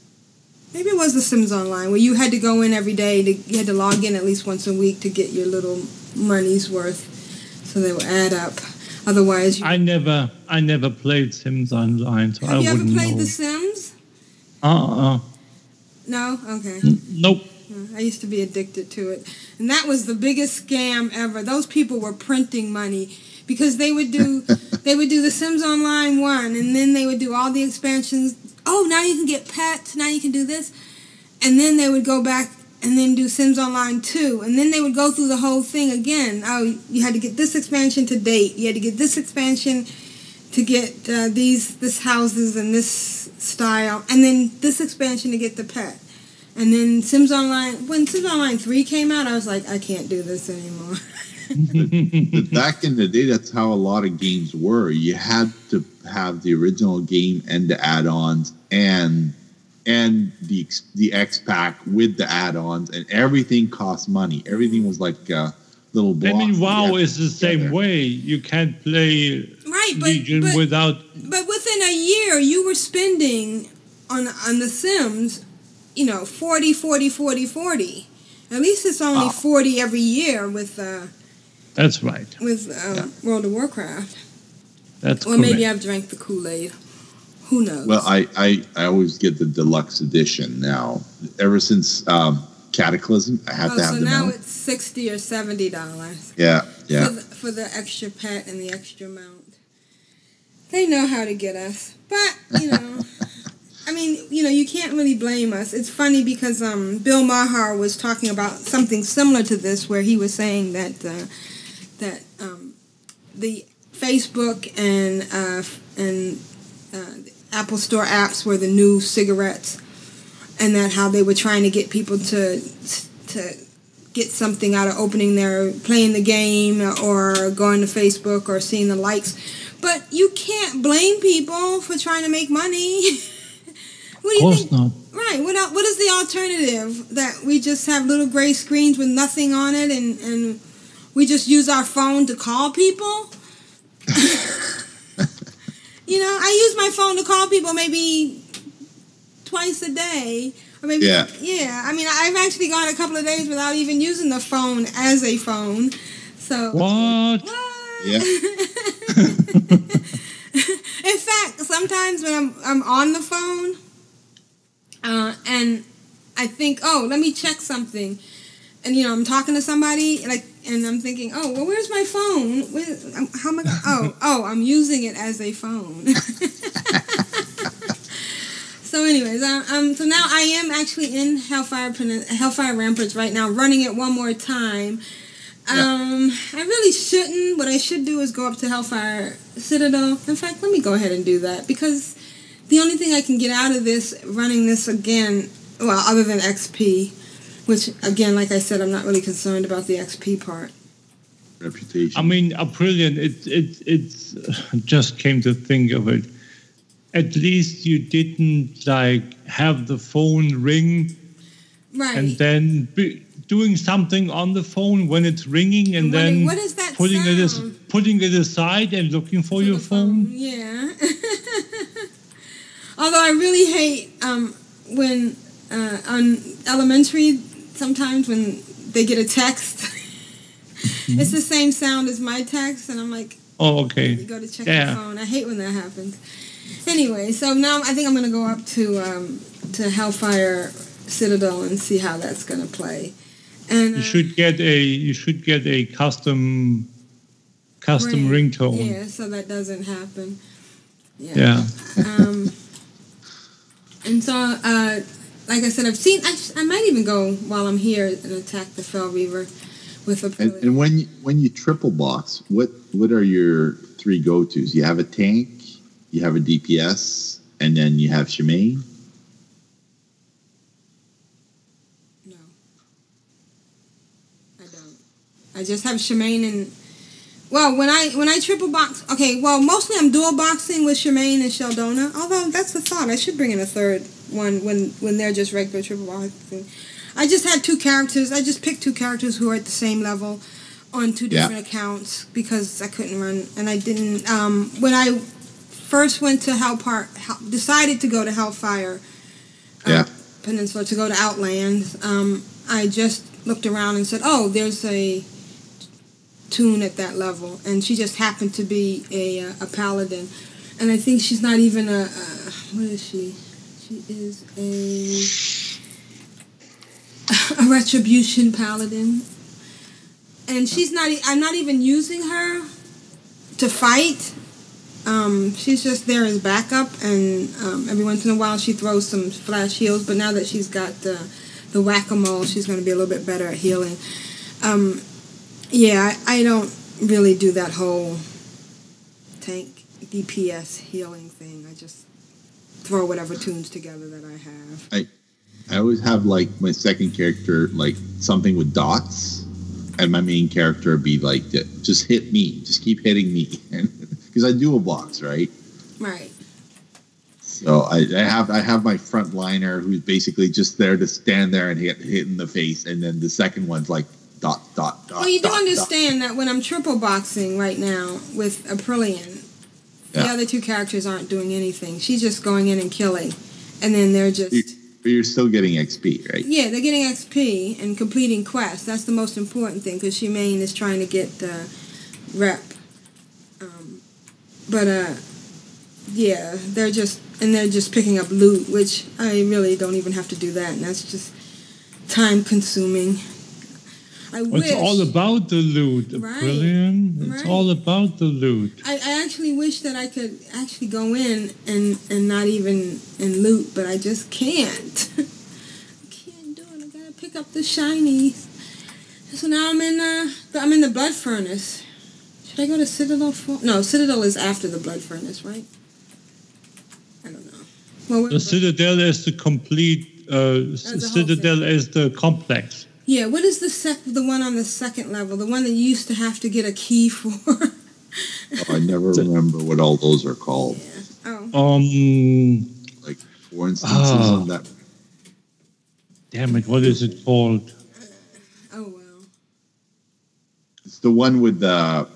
Maybe it was The Sims Online, where you had to go in every day, you had to log in at least once a week to get your little money's worth, so they would add up. Otherwise... I never played Sims Online, so I wouldn't know. Have you ever played The Sims? No? Okay. Nope. I used to be addicted to it. And that was the biggest scam ever. Those people were printing money because they would do The Sims Online 1, and then they would do all the expansions. Oh, now you can get pets. Now you can do this. And then they would go back and then do Sims Online 2, and then they would go through the whole thing again. Oh, you had to get this expansion to date. You had to get this expansion to get this houses and this style, and then this expansion to get the pet. And then Sims Online, when Sims Online 3 came out, I was like, I can't do this anymore. But back in the day, that's how a lot of games were. You had to have the original game and the add-ons and the X pack with the add-ons, and everything cost money. Everything was like a little block. I mean, WoW is the same way. You can't play Legion without. But within a year, you were spending on the Sims, you know, 40, 40, 40, 40. At least it's only 40 every year with. That's right. With World of Warcraft. That's correct. Or maybe I've drank the Kool-Aid. Who knows? Well, I always get the deluxe edition now. Ever since Cataclysm, I have to have them out. So now it's $60 or $70. Yeah. For the extra pet and the extra mount. They know how to get us. But, you know, I mean, you know, you can't really blame us. It's funny because Bill Maher was talking about something similar to this where he was saying that, the Facebook and Apple Store apps were the new cigarettes, and that how they were trying to get people to get something out of opening their, playing the game or going to Facebook or seeing the likes. But you can't blame people for trying to make money. What do you think? Not. Right. What is the alternative? That we just have little gray screens with nothing on it, and we just use our phone to call people? You know, I use my phone to call people maybe twice a day. Or maybe, yeah. I mean, I've actually gone a couple of days without even using the phone as a phone. So what? Yeah. In fact, sometimes when I'm on the phone, and I think, let me check something. And, you know, I'm talking to somebody, like, and I'm thinking, where's my phone? How am I? I'm using it as a phone. So, anyways, so now I am actually in Hellfire Ramparts right now, running it one more time. I really shouldn't. What I should do is go up to Hellfire Citadel. In fact, let me go ahead and do that, because the only thing I can get out of this, running this again, well, other than XP. Which, again, like I said, I'm not really concerned about the XP part. Reputation. I mean, Aprillian, it just came to think of it. At least you didn't, have the phone ring. Right. And then doing something on the phone when it's ringing and then what is that putting it aside and looking for your phone. Yeah. Although I really hate when on Elementary... sometimes when they get a text, mm-hmm. It's the same sound as my text, and I'm like, okay. You go to check your phone. I hate when that happens. Anyway, so now I think I'm going to go up to Hellfire Citadel and see how that's going to play. And you should get a custom ringtone. Yeah, so that doesn't happen. Yeah. And so. Like I said, I might even go while I'm here and attack the Fell Reaver with a. And when you triple box, what are your three go-tos? You have a tank, you have a DPS, and then you have Shemaine? No. I don't. I just have Shemaine and... Well, when I triple box... Okay, well, mostly I'm dual boxing with Shemaine and Sheldona. Although, that's the thought. I should bring in a third one when they're just regular triple boxing. I just had two characters. I just picked two characters who are at the same level on two different accounts because I couldn't run. And I didn't... when I first went to decided to go to Hellfire Peninsula, to go to Outlands, I just looked around and said, there's a... tune at that level, and she just happened to be a paladin, and I think she's not even a what is she? She is a retribution paladin, and she's not. I'm not even using her to fight. She's just there as backup, and every once in a while she throws some flash heals. But now that she's got the whack-a-mole, she's going to be a little bit better at healing. Yeah, I don't really do that whole tank DPS healing thing. I just throw whatever tunes together that I have. I always have, like, my second character, like, something with dots, and my main character would be like, just hit me. Just keep hitting me. Because I dual blocks, right? Right. So I have my front liner who's basically just there to stand there and hit in the face, and then the second one's like, dot, dot, dot. Well, you do understand that when I'm triple boxing right now with Aprillian, the other two characters aren't doing anything. She's just going in and killing, and then they're just... But you're still getting XP, right? Yeah, they're getting XP and completing quests. That's the most important thing, because Shemaine is trying to get the rep. Yeah, they're just picking up loot, which I really don't even have to do that, and that's just time-consuming. It's all about the loot, right? Brilliant. It's all about the loot. I actually wish that I could actually go in and not even and loot, but I just can't. I can't do it. I gotta pick up the shinies. So now I'm in the Blood Furnace. Should I go to Citadel? No, Citadel is after the Blood Furnace, right? I don't know. Well, the Citadel is the complete. Citadel is the complex. Yeah, what is the one on the second level? The one that you used to have to get a key for? I never remember what all those are called. Yeah. Oh. Like, for instance, on that... Damn it, what is it called? Oh, well. It's the one with a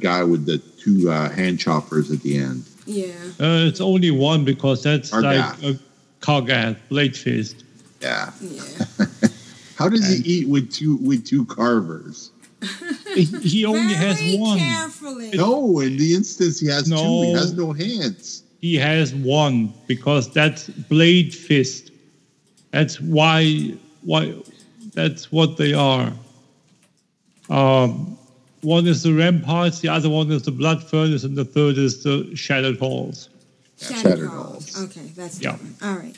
guy with the two hand choppers at the end. Yeah. It's only one, because that's Khadgar. Like a Khadgar, Blade Fist. Yeah. Yeah. How does he eat with two carvers? He only has one. Carefully. No, in the instance he has two. He has no hands. He has one, because that's Blade Fist. That's why that's what they are. One is the Ramparts, the other one is the Blood Furnace, and the third is the Shattered Halls. Shattered Halls. Okay, that's different. All right.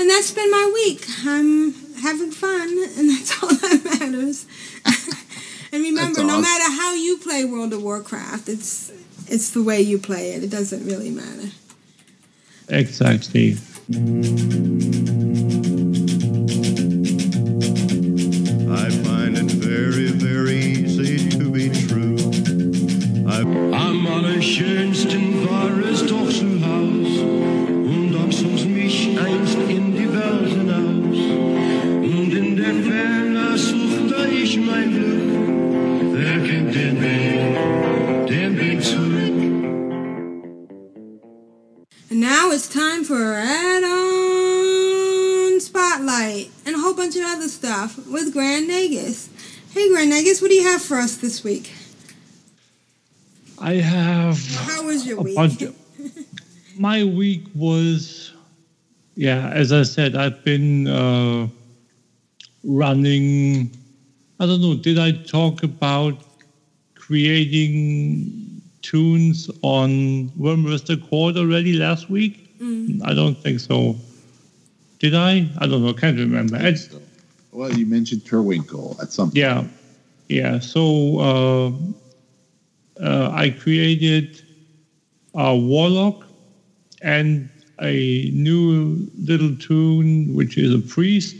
And that's been my week. I'm having fun, and that's all that matters. And remember, no matter how you play World of Warcraft, it's the way you play it. It doesn't really matter. Exactly. I find it very, very easy to be true. I'm on a schönsten Wahres doch zu Haus. And now it's time for Add-on Spotlight and a whole bunch of other stuff with Grand Nagus. Hey, Grand Nagus, what do you have for us this week? I have... How was your week? My week was... Yeah, as I said, I've been running... I don't know, did I talk about creating tunes on Wormrest Accord already last week? Mm. I don't think so. Did I? I don't know, can't remember. Well, you mentioned Turwinkle at some point. Yeah. So I created a Warlock and a new little tune, which is a priest,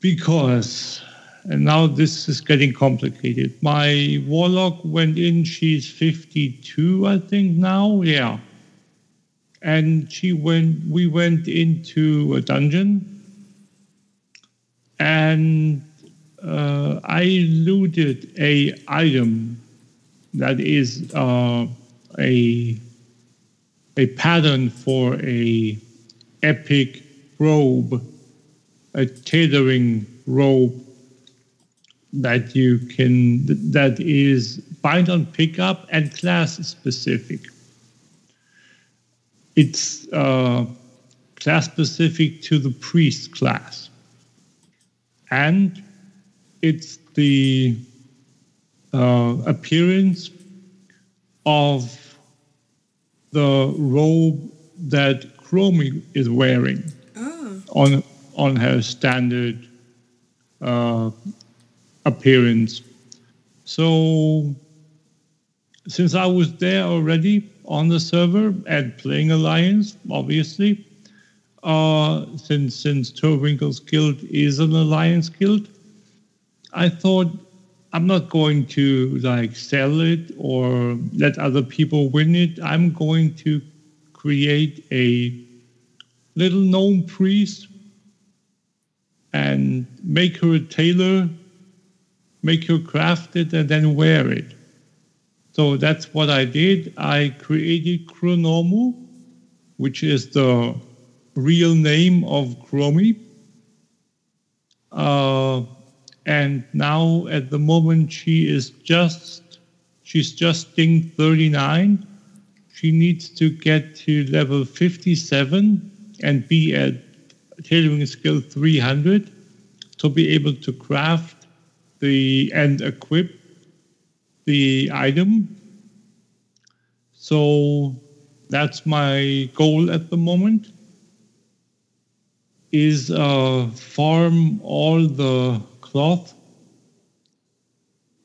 because, and now this is getting complicated, my warlock went in, she's 52, I think now, and we went into a dungeon, and I looted a item that is a pattern for a epic robe, a tailoring robe that is bind on pickup and class specific. It's class specific to the priest class, and it's the appearance of the robe that Chromie is wearing on on her standard appearance. So since I was there already on the server and playing Alliance, obviously, since Turwinkle's guild is an Alliance guild, I thought I'm not going to like sell it or let other people win it. I'm going to create a little gnome priest and make her a tailor, make her craft it, and then wear it. So that's what I did. I created Chronomu, which is the real name of Chromie. And now at the moment she's just ding 39. She needs to get to level 57 and be at tailoring skill 300 to be able to craft and equip the item. So that's my goal at the moment, is farm all the cloth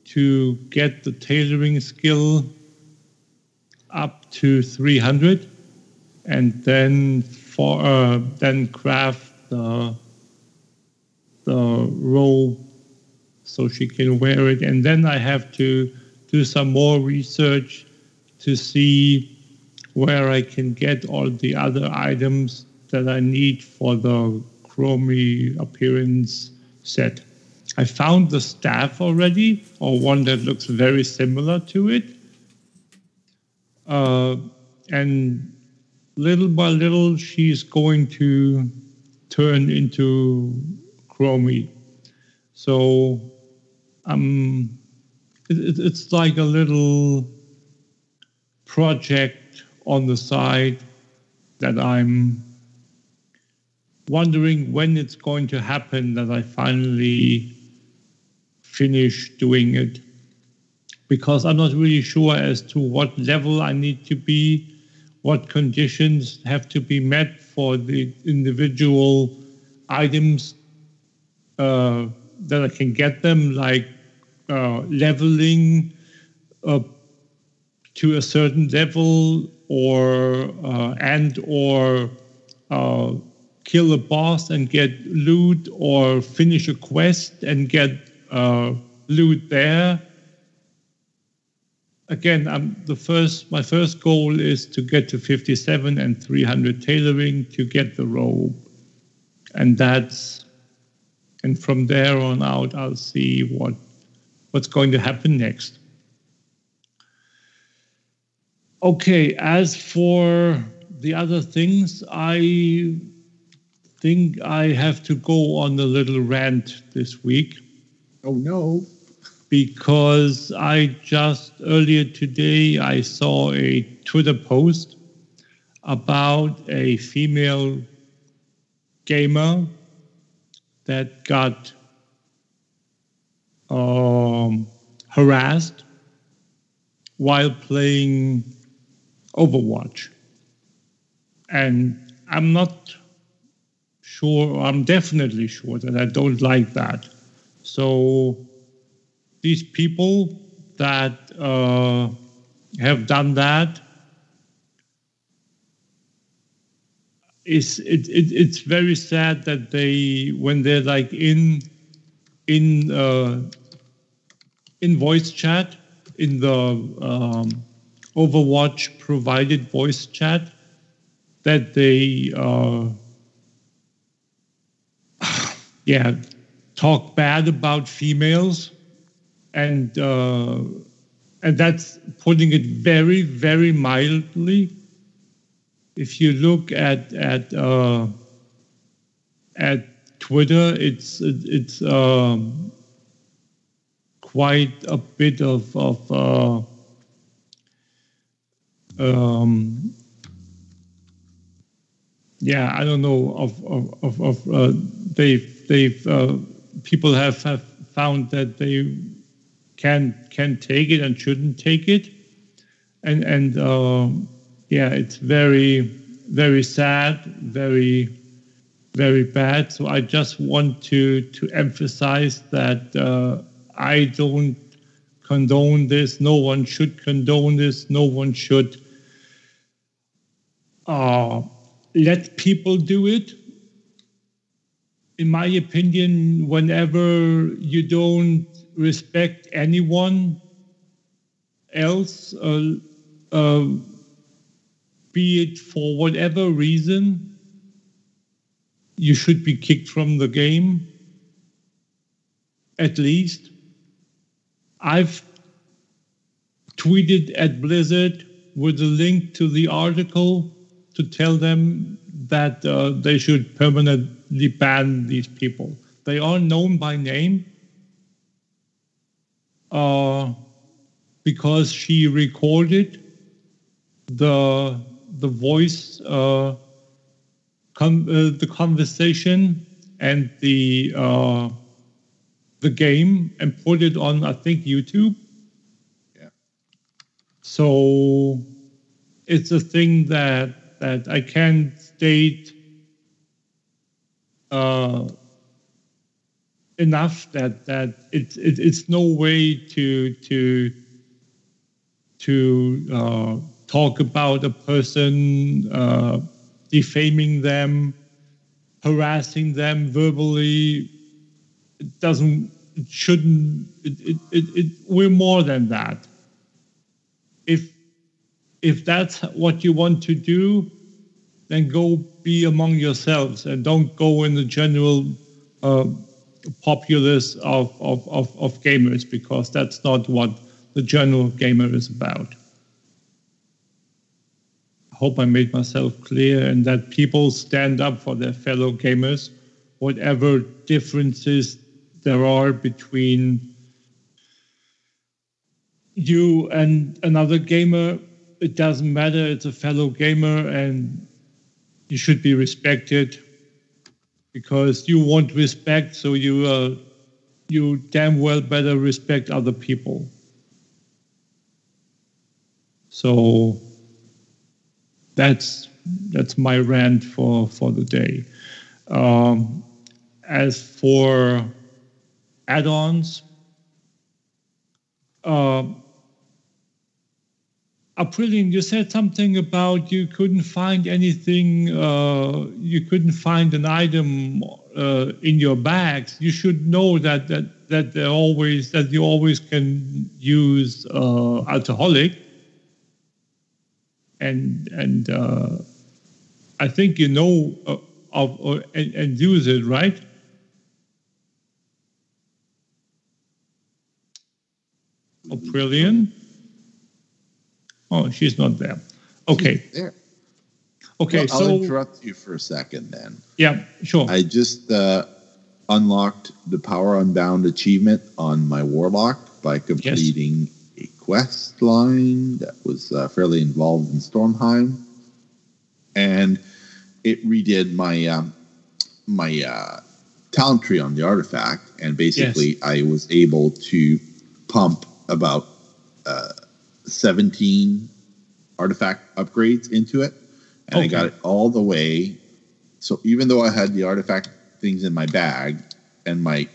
to get the tailoring skill up to 300 and then craft the robe so she can wear it. And then I have to do some more research to see where I can get all the other items that I need for the Chromie appearance set. I found the staff already, or one that looks very similar to it. And little by little, she's going to turn into Chromie. So it's like a little project on the side that I'm wondering when it's going to happen that I finally finish doing it, because I'm not really sure as to what level I need to be, what conditions have to be met for the individual items that I can get them, like leveling to a certain level or kill a boss and get loot, or finish a quest and get loot there. Again, my first goal is to get to 57 and 300 tailoring to get the robe, and from there on out I'll see what's going to happen next. Okay, as for the other things, I think I have to go on a little rant this week. Oh no. Because earlier today, I saw a Twitter post about a female gamer that got harassed while playing Overwatch. And I'm not sure, I'm definitely sure that I don't like that. So these people that have done that, it's very sad that when they're like in voice chat, in the Overwatch provided voice chat, that they talk bad about females. And that's putting it very, very mildly. If you look at Twitter, it's quite a bit of people have found that they can take it and shouldn't take it, and it's very, very sad, very very bad. So I just want to emphasize that I don't condone this. No one should condone this. No one should let people do it. In my opinion, whenever you don't respect anyone else, be it for whatever reason, you should be kicked from the game, at least. I've tweeted at Blizzard with a link to the article to tell them that they should permanently ban these people. They are known by name because she recorded the voice, the conversation and the game and put it on, I think, YouTube. Yeah. So it's a thing that I can't state enough that it's no way to talk about a person, defaming them, harassing them verbally. We're more than that. If that's what you want to do, then go be among yourselves and don't go in the general populace of gamers, because that's not what the general gamer is about. I hope I made myself clear, and that people stand up for their fellow gamers, whatever differences there are between you and another gamer. It doesn't matter. It's a fellow gamer, and you should be respected because you want respect. So you damn well better respect other people. So that's my rant for the day. As for add-ons, Aprillian, you said something about you couldn't find anything, you couldn't find an item in your bags. You should know that you always can use alcoholic, and I think you know and use it, right? Aprillian. Oh, she's not there. Okay. She's there. Okay, well, I'll interrupt you for a second then. Yeah, sure. I just unlocked the Power Unbound achievement on my Warlock by completing a quest line that was fairly involved in Stormheim. And it redid my my talent tree on the artifact. And basically, I was able to pump about 17 artifact upgrades into it, and I got it all the way. So even though I had the artifact things in my bag, and my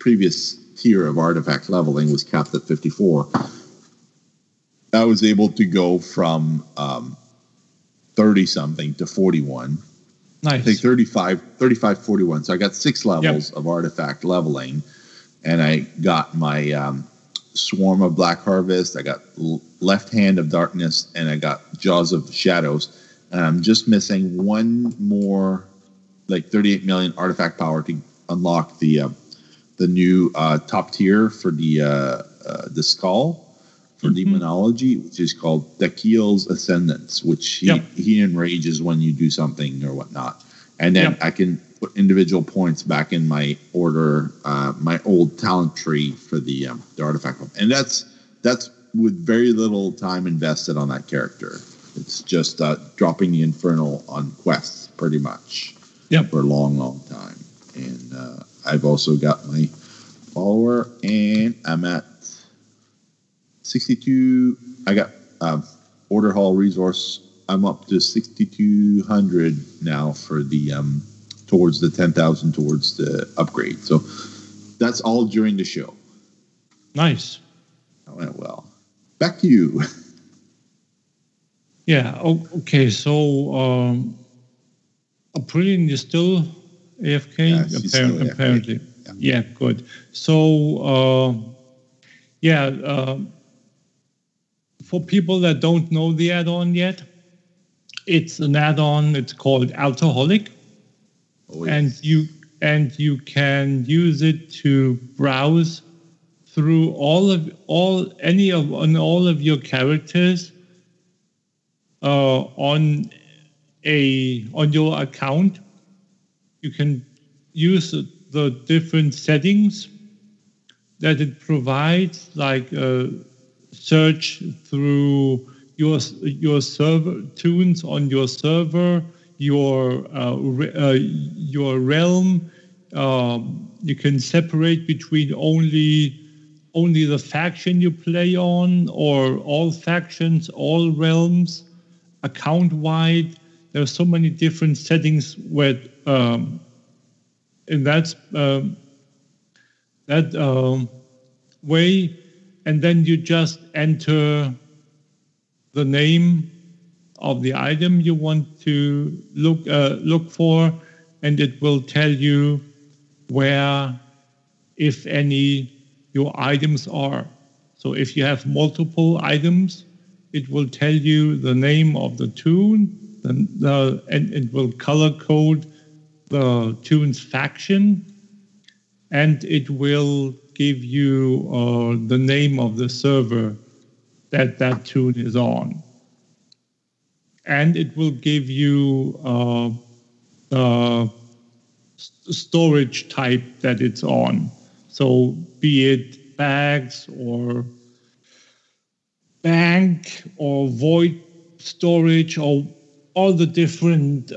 previous tier of artifact leveling was capped at 54, I was able to go from 30 something to 41. Nice. I think 41. So I got 6 levels of artifact leveling, and I got my Swarm of Black Harvest, I got Left Hand of Darkness, and I got Jaws of Shadows. And I'm just missing one more, like 38 million artifact power to unlock the new top tier for the skull for demonology, which is called Dekil's Ascendance, which he enrages when you do something or whatnot. And then I can put individual points back in my order, my old talent tree for the artifact one. And that's with very little time invested on that character. It's just dropping the infernal on quests pretty much for a long, long time. And I've also got my follower, and I'm at 62. I got order hall resource. I'm up to 6,200 now for the towards the 10,000 towards the upgrade. So that's all during the show. Nice. That went well. Back to you. Yeah. Okay. So Aprillian is still AFK. Yeah, apparently. AFK. Yeah. Good. So for people that don't know the add-on yet, it's an add-on. It's called Alcoholic, and you can use it to browse through all of your characters on your account. You can use the different settings that it provides, like search through your server tunes on your server, your realm. You can separate between only the faction you play on, or all factions, all realms, account-wide. There are so many different settings where, and that's that way. And then you just enter the name of the item you want to look for, and it will tell you where, if any, your items are. So if you have multiple items, it will tell you the name of the tune, and it will color code the tune's faction, and it will give you the name of the server that tune is on. And it will give you storage type that it's on. So be it bags or bank or void storage, or all the different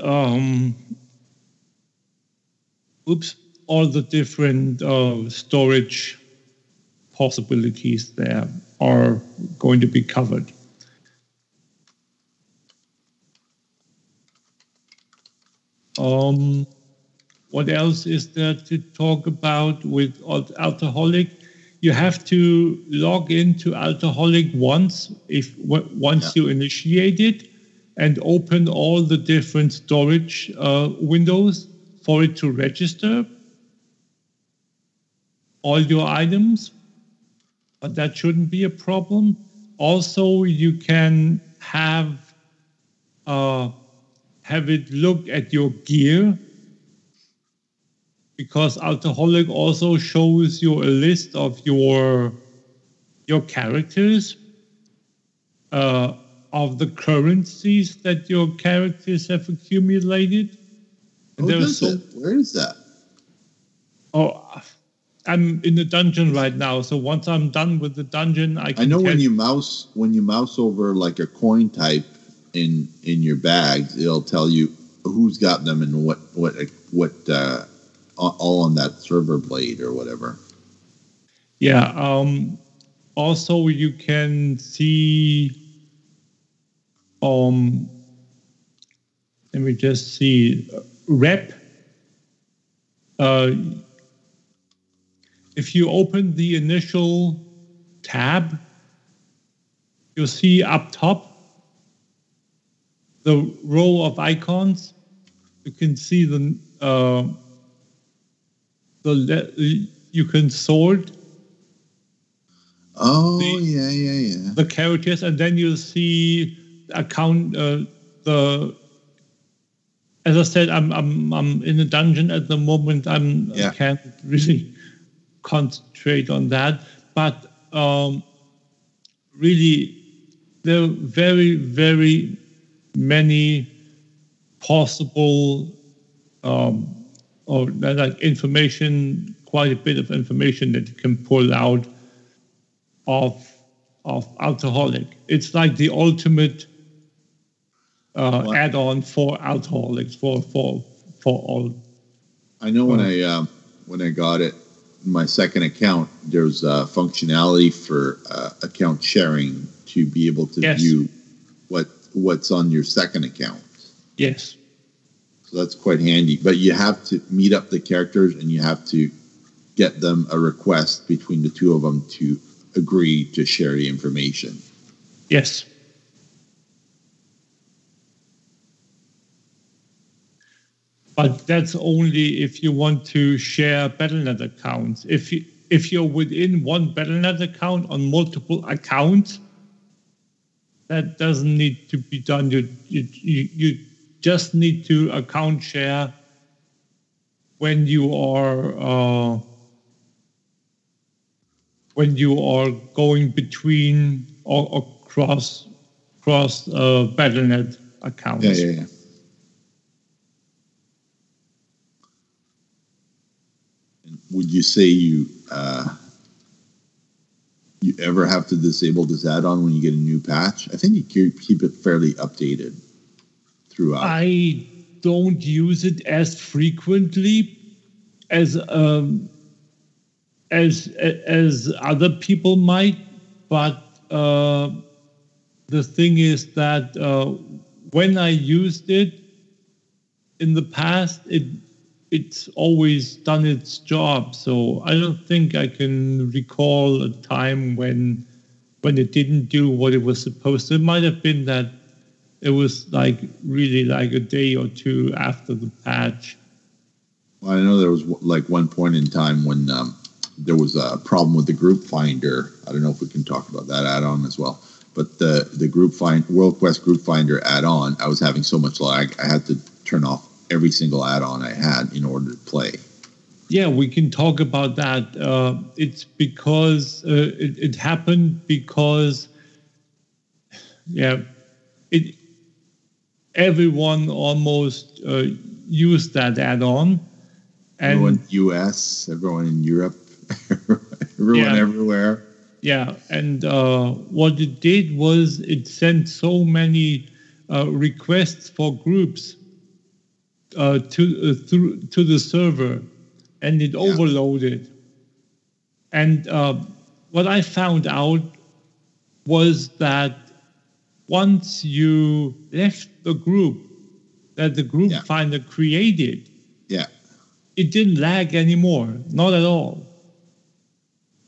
storage possibilities there are going to be covered. What else is there to talk about with Alcoholic? You have to log into Alcoholic once you initiate it, and open all the different storage windows for it to register all your items. But that shouldn't be a problem. Also, you can have it look at your gear, because Alcoholic also shows you a list of your characters, of the currencies that your characters have accumulated. Where is that? Oh, I'm in the dungeon right now. So once I'm done with the dungeon, I know when you mouse over like a coin type in your bags, it'll tell you who's got them and what all on that server blade or whatever. Yeah. Also, you can see. Let me just see. Rep. If you open the initial tab, you'll see up top the row of icons. You can see you can sort. Oh, the characters, and then you'll see account. As I said, I'm in a dungeon at the moment. I can't really concentrate on that. But really, there are very, very many possible. Quite a bit of information that you can pull out of Alcoholic. It's like the ultimate add-on for Alcoholics for all. I know when I got it, my second account, there's functionality for account sharing to be able to view what's on your second account. Yes. So that's quite handy. But you have to meet up the characters and you have to get them a request between the two of them to agree to share the information. Yes. But that's only if you want to share Battle.net accounts. If you're within one Battle.net account on multiple accounts, that doesn't need to be done. You just need to account share when you are going between or cross Battle.net accounts. Yeah. Would you say you ever have to disable this add-on when you get a new patch? I think you keep it fairly updated throughout. I don't use it as frequently as other people might, but the thing is that when I used it in the past, it's always done its job, so I don't think I can recall a time when it didn't do what it was supposed to. It might have been that it was really a day or two after the patch. Well, I know there was one point in time when there was a problem with the group finder. I don't know if we can talk about that add-on as well, but the World Quest group finder add-on, I was having so much lag, I had to turn off every single add-on I had in order to play. Yeah, we can talk about that. It's because it happened because, everyone almost used that add-on. And everyone in the U.S., everyone in Europe, everyone everywhere. Yeah, and what it did was it sent so many requests for groups to the server, and it overloaded. And what I found out was that once you left the group that the group finder created, it didn't lag anymore, not at all.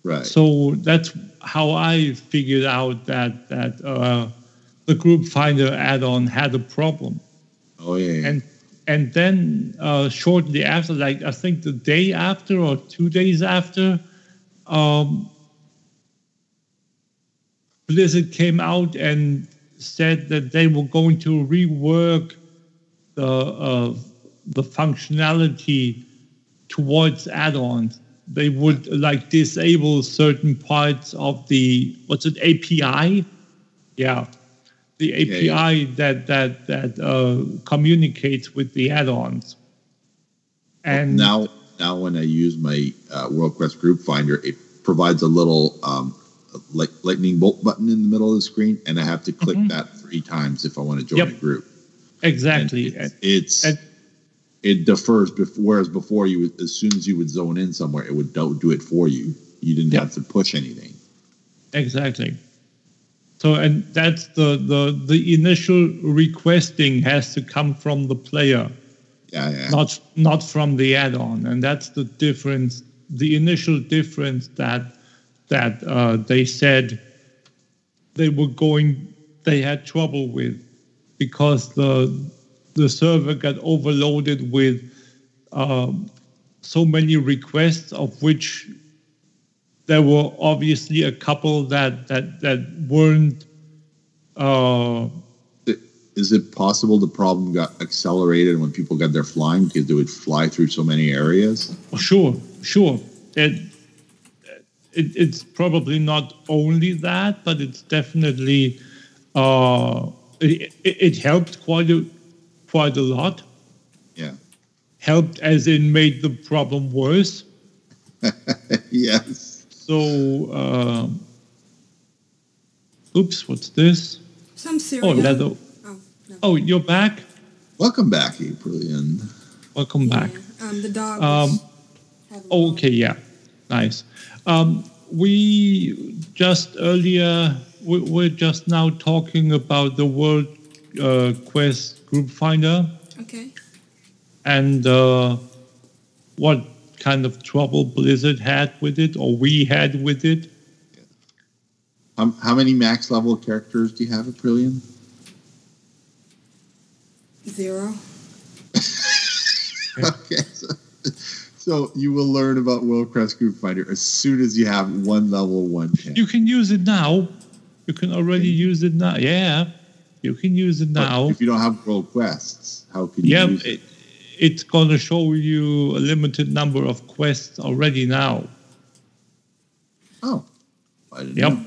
Right. So that's how I figured out that the group finder add-on had a problem. Oh yeah. And then shortly after, I think the day after or 2 days after, Blizzard came out and said that they were going to rework the functionality towards add-ons. They would disable certain parts of the API? Yeah. The API that communicates with the add-ons. And now when I use my World Quest Group Finder, it provides a little lightning bolt button in the middle of the screen, and I have to click that 3 times if I want to join a group. Exactly. And it defers. Whereas before, as soon as you would zone in somewhere, it would do it for you. You didn't have to push anything. Exactly. So, and that's the initial requesting has to come from the player, not from the add-on, and that's the difference. The initial difference that they said they had trouble with, because the server got overloaded with so many requests, of which there were obviously a couple that weren't. Is it possible the problem got accelerated when people got their flying, because they would fly through so many areas? Sure. It's probably not only that, but it's definitely it helped quite a lot. Yeah, helped as in made the problem worse. Yes. So, oops, what's this? Some cereal. Oh, you're back? Welcome back, Aprillian. Welcome back. The dog. Okay, yeah. Nice. We're just now talking about the World Quest Group Finder. Okay. and what kind of trouble Blizzard had with it, or we had with it. How many max level characters do you have, Aprillian? 0. Okay, so you will learn about Worldcraft Group Fighter as soon as you have one level 110. You can use it now. You can already use it now. Yeah, you can use it now. But if you don't have world quests, how can you use it? It's going to show you a limited number of quests already now. Oh. I didn't know.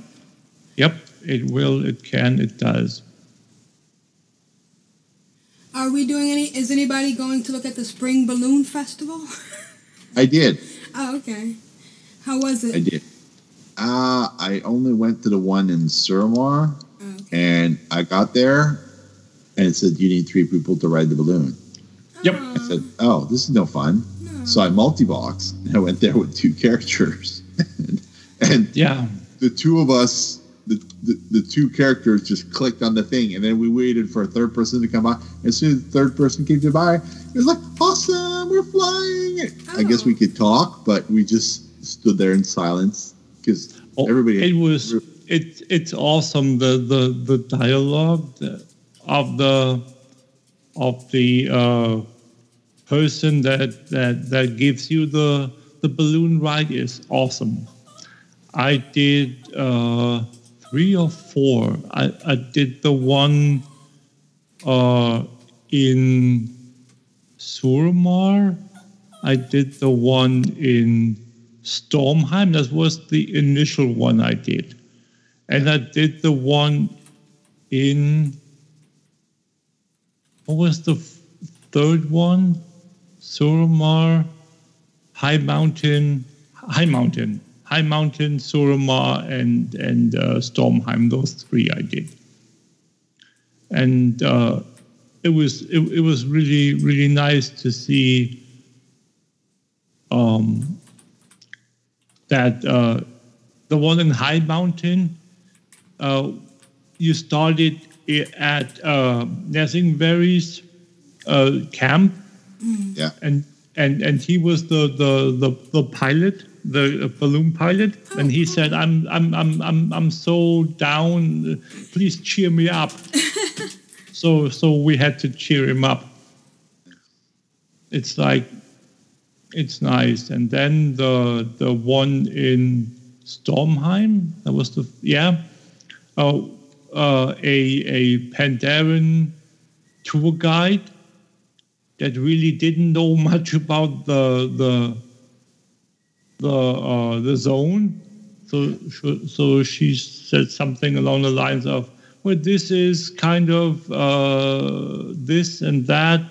Yep, it will, it can, it does. Are we doing is anybody going to look at the Spring Balloon Festival? I did. Oh, okay. How was it? I did. I only went to the one in Suramar, and I got there, and it said, you need 3 people to ride the balloon. Yep. I said, oh, this is no fun. No. So I multi-boxed, and I went there with 2 characters. And the 2 of us, the 2 characters just clicked on the thing, and then we waited for a third person to come by. As soon as the third person came to by, it was like, awesome, we're flying. I guess we could talk, but we just stood there in silence because everybody... It's awesome, the dialogue of the person that gives you the balloon ride is awesome. I did 3 or 4. I did the one in Suramar. I did the one in Stormheim. That was the initial one I did. And I did the one in... What was the third one? Suramar, High Mountain, Suramar, and Stormheim. Those 3 I did, and it was really, really nice to see that the one in High Mountain. You started at Nessingberry's camp, and he was the pilot. The balloon pilot, and he said, "I'm so down. Please cheer me up." so we had to cheer him up. It's like, it's nice. And then the one in Stormheim, that was a Pandaren tour guide that really didn't know much about the zone, so she said something along the lines of, well, this is kind of this and that,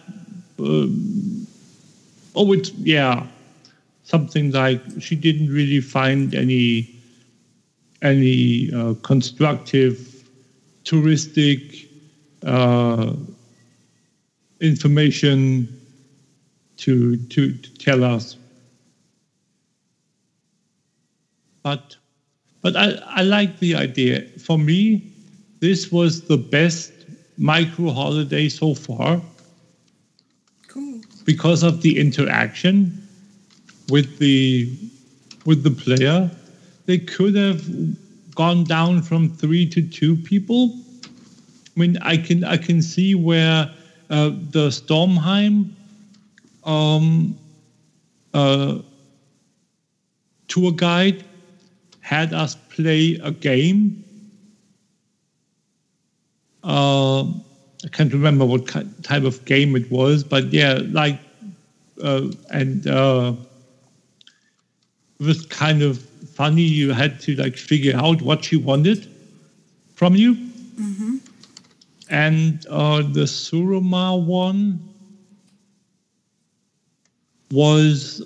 something like she didn't really find any constructive touristic information to tell us. But I like the idea. For me, this was the best micro holiday so far. Cool. Because of the interaction with the player. They could have gone down from 3 to 2 people. I mean, I can see where the Stormheim tour guide had us play a game. I can't remember what type of game it was, but it was kind of funny. You had to figure out what she wanted from you. Mm-hmm. And the Suramar one was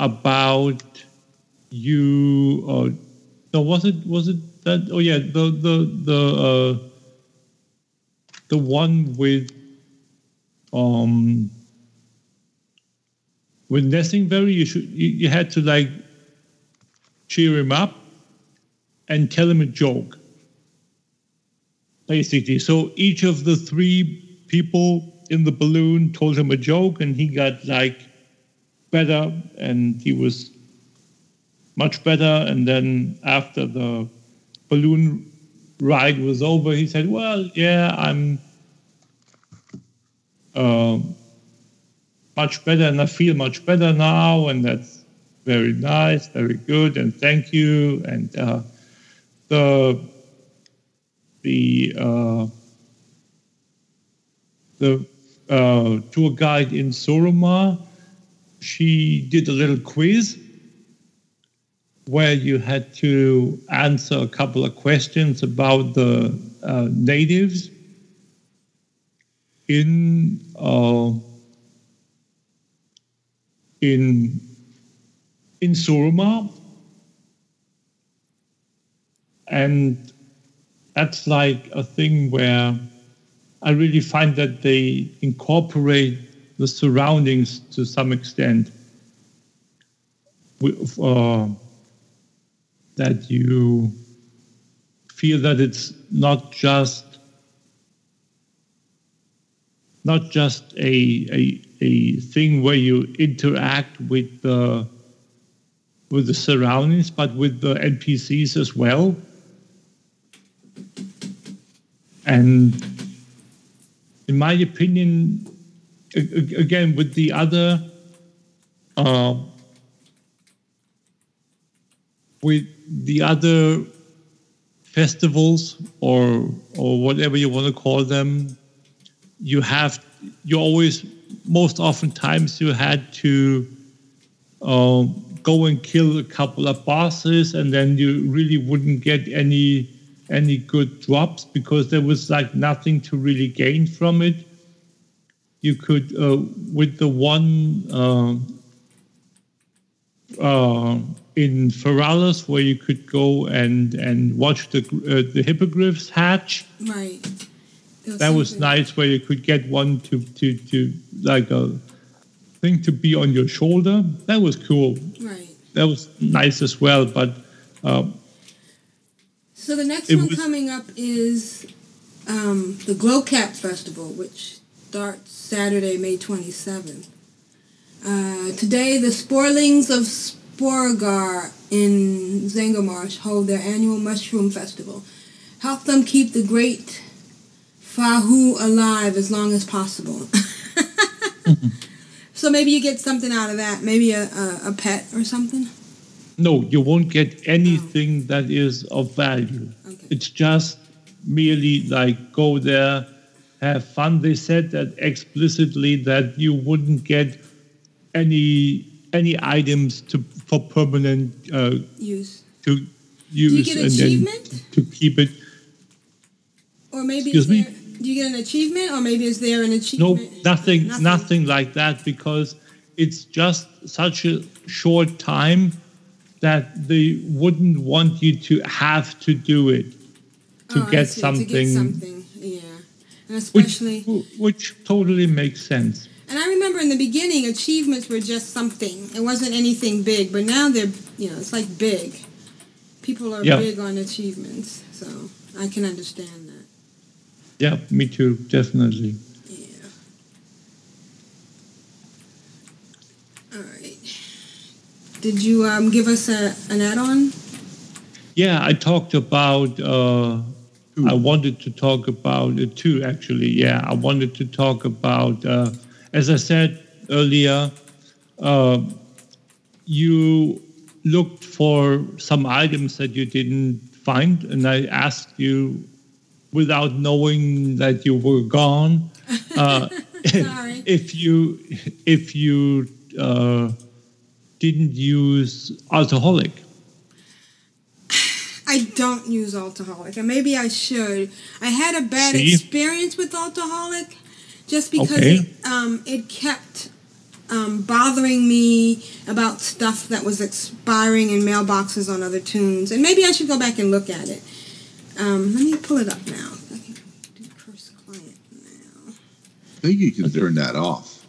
about. You no, was it that? Oh yeah, the one with Nessingberry. You had to cheer him up and tell him a joke, basically. So each of the 3 people in the balloon, told him a joke, and he got like better, and he was much better. And then after the balloon ride was over, he said, well, yeah, I'm much better, and I feel much better now, and that's very nice, very good, and thank you. And the tour guide in Suramar, she did a little quiz where you had to answer a couple of questions about the natives in Suramar. And that's like a thing where I really find that they incorporate the surroundings to some extent. That you feel that it's not just a thing where you interact with the surroundings, but with the NPCs as well. And in my opinion, again, with the other, festivals or whatever you want to call them, you had to go and kill a couple of bosses, and then you really wouldn't get any good drops because there was like nothing to really gain from it. You could with the one in Feralis, where you could go and watch the hippogriffs hatch. Right. That was nice, where you could get one to like a thing to be on your shoulder. That was cool. Right. That was nice as well, but. So the next one coming up is the Glowcap Festival, which starts Saturday, May 27th. Today, the Sporelings of Khadgar in Zangomarsh hold their annual Mushroom Festival. Help them keep the great Fahu alive as long as possible. Mm-hmm. So maybe you get something out of that, maybe a pet or something? No, you won't get anything that is of value. Okay. It's just merely like go there, have fun. They said that explicitly, that you wouldn't get any items for permanent use. Do you get an achievement? To keep it. Or maybe do you get an achievement, or maybe is there an achievement? No, nothing like that, because it's just such a short time that they wouldn't want you to have to do it to get something. Yeah, and especially which totally makes sense. And I remember in the beginning, achievements were just something. It wasn't anything big, but now they're, it's like big. People are big on achievements, so I can understand that. Yeah, me too, definitely. Yeah. All right. Did you give us an add-on? Yeah, I talked about... I wanted to talk about... two, actually, yeah. I wanted to talk about... as I said earlier, you looked for some items that you didn't find, and I asked you without knowing that you were gone if you didn't use Alcoholic. I don't use Alcoholic, and maybe I should. I had a bad experience with Alcoholic. Just because it kept bothering me about stuff that was expiring in mailboxes on other tunes. And maybe I should go back and look at it. Let me pull it up now. I can do Curse Client now. I think you can turn that off.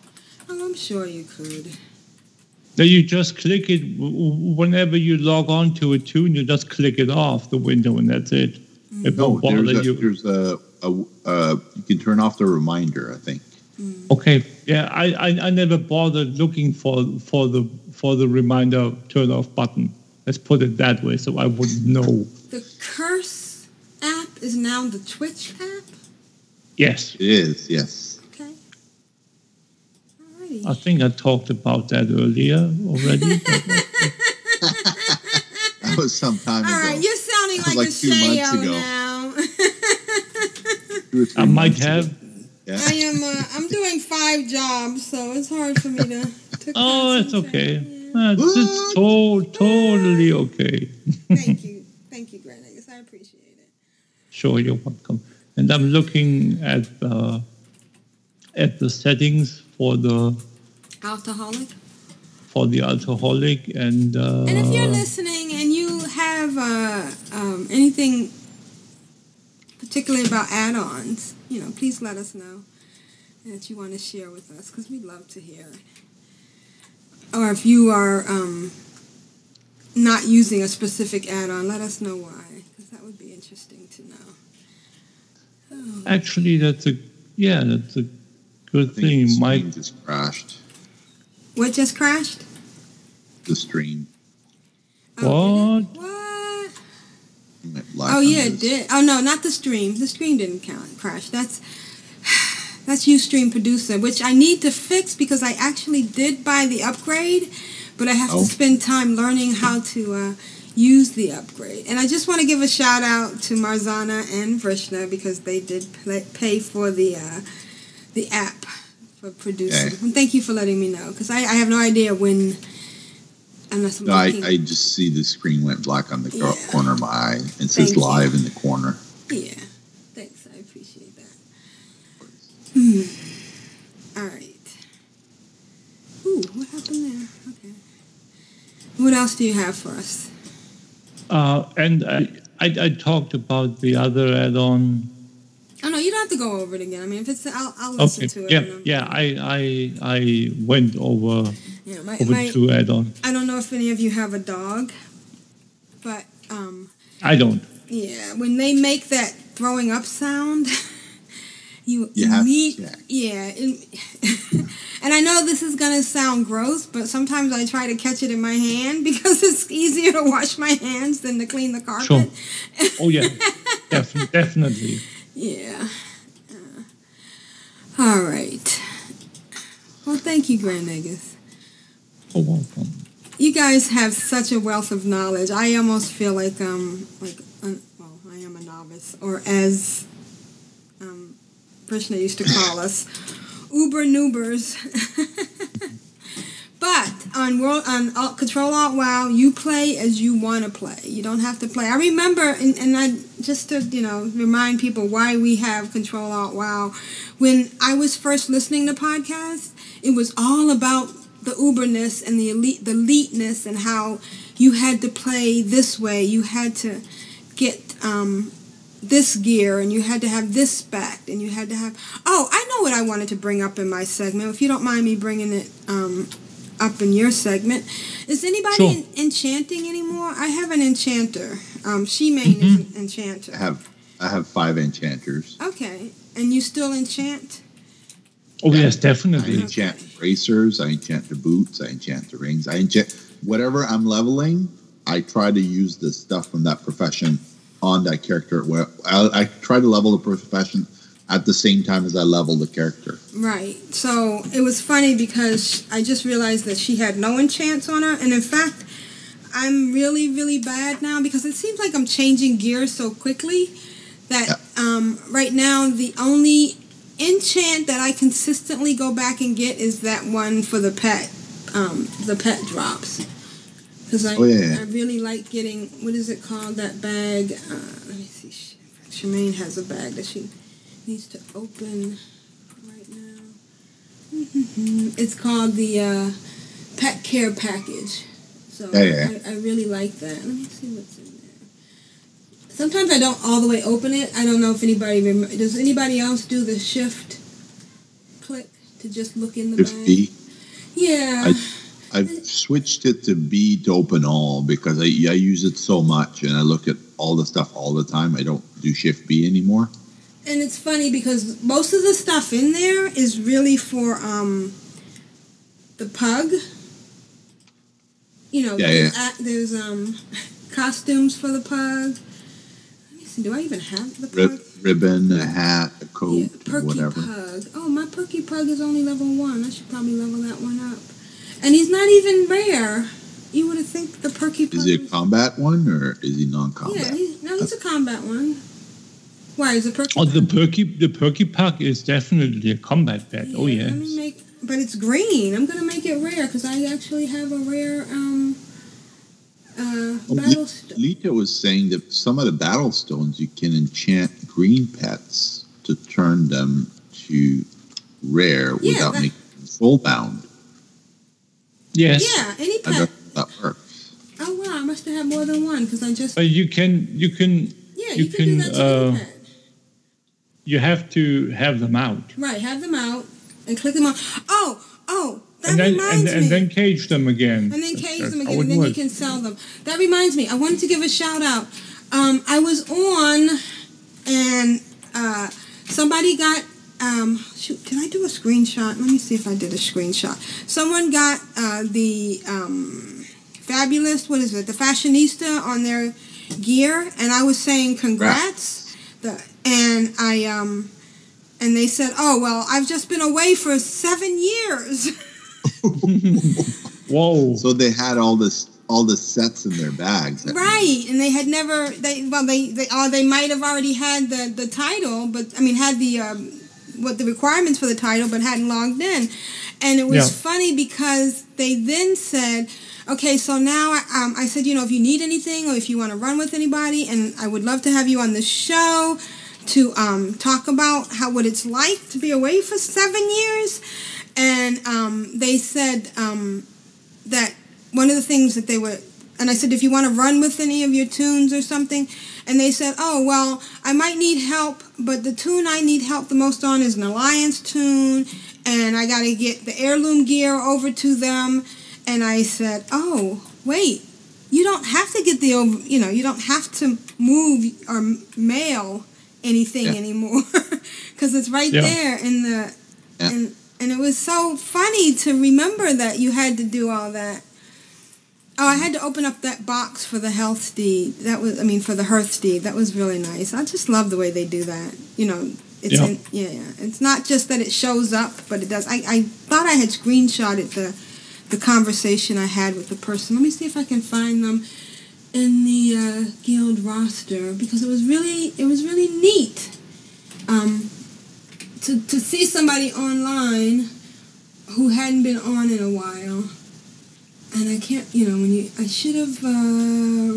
Oh, I'm sure you could. No, you just click it. Whenever you log on to a tune, you just click it off the window, and that's it. Mm-hmm. It won't bother you. You can turn off the reminder, I think. Okay, yeah, I never bothered looking for the reminder turn off button. Let's put it that way, so I wouldn't know. The Curse app is now the Twitch app? Yes. It is, yes. Okay. Alrighty. I think I talked about that earlier already. That was some time ago. Alright, you're sounding like a CEO now. 2 or 3 I might have. Yeah. I'm doing 5 jobs, so it's hard for me to Oh, it's okay. Yeah. It's totally okay. Thank you, Grand Nagus. I appreciate it. Sure, you're welcome. And I'm looking at the settings for the alcoholic. And if you're listening and you have anything particularly about add-ons, please let us know that you want to share with us, because we'd love to hear it. Or if you are not using a specific add-on, let us know why, because that would be interesting to know. Oh. Actually, that's a good thing. My stream just crashed. What just crashed? The stream. Oh, what? Oh yeah, it did. Oh no, not the stream. The stream didn't crash. That's Ustream Producer, which I need to fix because I actually did buy the upgrade, but I have to spend time learning how to use the upgrade. And I just want to give a shout out to Marzana and Vrishna because they did pay for the app for producing. Yeah. And thank you for letting me know, because I have no idea when. No, I just see the screen went black on the corner of my eye. It says live in the corner. Yeah. Thanks. I appreciate that. All right. Ooh, what happened there? Okay. What else do you have for us? And I talked about the other add-on. Oh, no, you don't have to go over it again. I mean, if it's... I'll listen to it. I went over... Yeah, my two add-on. I don't know if any of you have a dog, but I don't. Yeah, when they make that throwing up sound, you have to check. Yeah, and I know this is gonna sound gross, but sometimes I try to catch it in my hand because it's easier to wash my hands than to clean the carpet. Sure. Oh yeah, definitely. Yeah. All right. Well, thank you, Grand Nagus. Welcome. You guys have such a wealth of knowledge. I almost feel like I am a novice, or as Vrishna used to call us, Uber Noobers. But on Control Alt WoW, you play as you want to play. You don't have to play. I remember, and I just to remind people why we have Control Alt WoW. When I was first listening to podcasts, it was all about the uberness and the eliteness, and how you had to play this way, you had to get this gear, and you had to have this spec, and you had to have... Oh, I know what I wanted to bring up in my segment, if you don't mind me bringing it up in your segment. Is anybody enchanting anymore? I have an enchanter. Shemaine is an enchanter. I have 5 enchanters. Okay, and you still enchant? Oh, yes, definitely. I enchant bracers, I enchant the boots, I enchant the rings, I enchant whatever I'm leveling. I try to use the stuff from that profession on that character. Where I try to level the profession at the same time as I level the character. Right. So it was funny because I just realized that she had no enchants on her. And in fact, I'm really, really bad now because it seems like I'm changing gears so quickly that right now the only... enchant that I consistently go back and get is that one for the pet drops, because I really like getting, what is it called, that bag, let me see, Shemaine has a bag that she needs to open right now. It's called the pet care package, so I really like that. Let me see what's in there. Sometimes I don't all the way open it. I don't know if anybody... Does anybody else do the shift click to just look in the bag? B. Yeah. I've switched it to B to open all because I use it so much and I look at all the stuff all the time. I don't do shift B anymore. And it's funny because most of the stuff in there is really for the pug. You know, there's costumes for the pug. Let me see, do I even have the pug? Ribbon, a hat, a coat, perky whatever. Pug. Oh, my perky pug is only level 1. I should probably level that one up. And he's not even rare. You would have think the perky pug. Is he a combat one or is he non-combat? Yeah, he's a combat one. Why is it perky? Oh, the perky pug is definitely a combat pet. Yeah, oh yeah. But it's green. I'm gonna make it rare because I actually have a rare battle stone. Leeta was saying that some of the battle stones you can enchant green pets to turn them to rare without making them soul bound. Yes. Yeah, any pet. I don't know if that works. Oh wow! I must have had more than one because I just. But you can. Yeah, you can do that to any pet. You have to have them out. Right, have them out and click them on. Oh, that reminds me. And then cage them again. And then you can sell them. That reminds me, I wanted to give a shout out. I was on and somebody got, shoot, did I do a screenshot? Let me see if I did a screenshot. Someone got the fabulous, what is it, the fashionista on their gear. And I was saying congrats. Right. And they said, "Oh well, I've just been away for 7 years." Whoa! So they had all the sets in their bags, right? And they had never. They might have already had the title, but I mean, had the the requirements for the title, but hadn't logged in. And it was funny because they then said, "Okay, so now I said, you know, if you need anything or if you want to run with anybody, and I would love to have you on the show." To talk about what it's like to be away for 7 years. And they said that one of the things that they were... And I said, if you want to run with any of your tunes or something. And they said, oh, well, I might need help, but the tune I need help the most on is an Alliance tune, and I got to get the heirloom gear over to them. And I said, oh, wait, you don't have to get the... You know, you don't have to move or mail... anything anymore because it's right there in the and it was so funny to remember that you had to do all that. I had to open up that box for the Hearthstone. For the Hearthstone. That was really nice. I just love the way they do that. You know, it's it's not just that it shows up, but it does. I thought I had screenshotted the conversation I had with the person. Let me see if I can find them. In the guild roster, because it was really neat to see somebody online who hadn't been on in a while, and I can't, I should have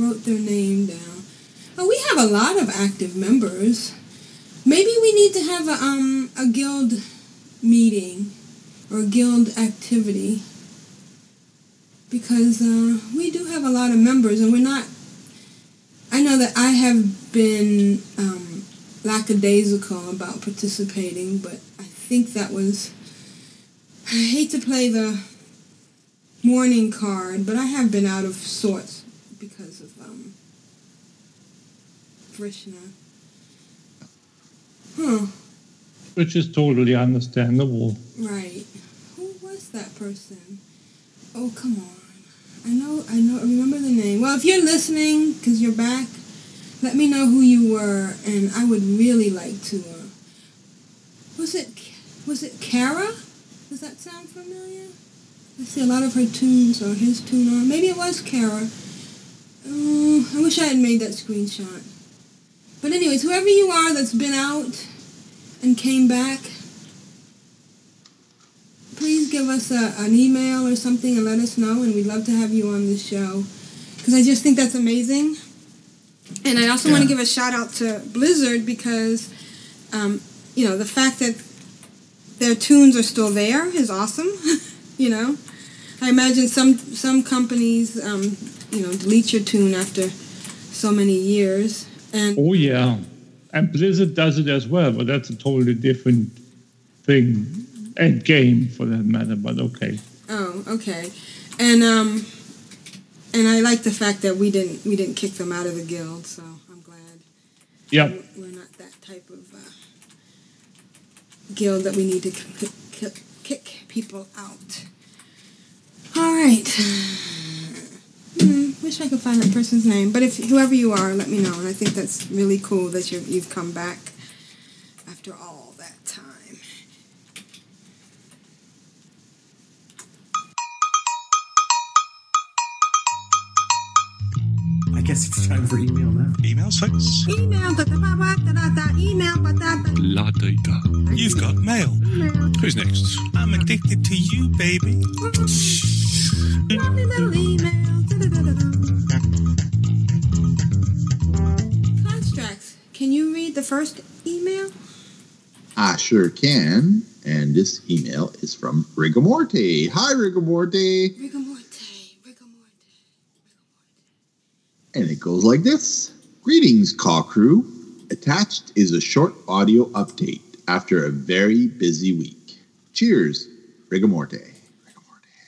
wrote their name down. Oh, we have a lot of active members. Maybe we need to have a guild meeting or a guild activity. Because we do have a lot of members, and we're not... I know that I have been lackadaisical about participating, but I think that was... I hate to play the morning card, but I have been out of sorts because of Vrishna. Huh. Which is totally understandable. Right. Who was that person? Oh, come on. I know, I remember the name. Well, if you're listening, because you're back, let me know who you were, and I would really like to. Was it Kara? Does that sound familiar? I see a lot of her tunes or his tune on. Maybe it was Kara. Oh, I wish I had made that screenshot. But anyways, whoever you are that's been out and came back, please give us an email or something and let us know, and we'd love to have you on the show because I just think that's amazing. And I also want to give a shout out to Blizzard because, the fact that their tunes are still there is awesome. I imagine some companies, delete your tune after so many years. And and Blizzard does it as well, but that's a totally different thing. And game, for that matter, but okay. Oh, okay. And I like the fact that we didn't kick them out of the guild, so I'm glad. Yeah. We're not that type of guild that we need to kick people out. Alright. Wish I could find that person's name, but if whoever you are, let me know. And I think that's really cool that you've come back after all that time. I guess it's time for email now. Email sex? Email. La data. You've got mail. Email. Who's next? I'm addicted to you, baby. Lovely little email. Constraxx, can you read the first email? I sure can. And this email is from Rigamorte. Hi, Rigamorte. And it goes like this. Greetings, Caw Crew. Attached is a short audio update after a very busy week. Cheers, Rigamorte.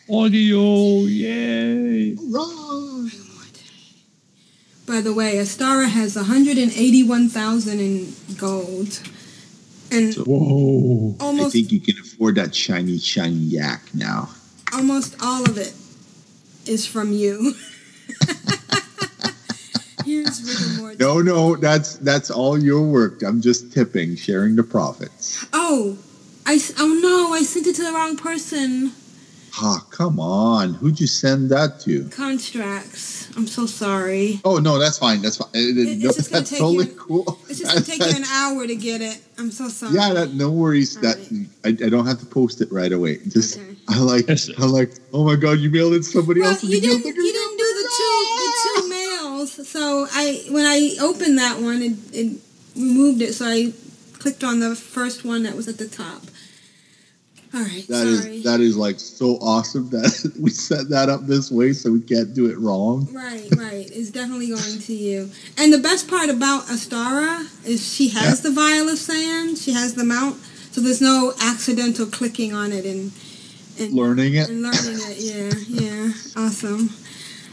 Audio, yay! Hurrah! By the way, Astara has 181,000 in gold. And so, whoa! Almost, I think you can afford that shiny yak now. Almost all of it is from you. Here's Rigamorte. No, that's all your work. I'm just tipping, sharing the profits. I sent it to the wrong person. Ah, come on. Who'd you send that to? Constraxx. I'm so sorry. Oh, no, that's fine. That's totally cool. It's just going to take you an hour to get it. I'm so sorry. Yeah, no worries. All right. I don't have to post it right away. Just okay. I like, oh, my God, you mailed it to somebody else. You didn't do the two mails. So when I opened that one, it removed it. So I clicked on the first one that was at the top. All right, that is like so awesome that we set that up this way so we can't do it wrong. Right. It's definitely going to you. And the best part about Astara is she has the vial of sand, she has the mount, so there's no accidental clicking on it and learning it. And learning it, yeah, awesome.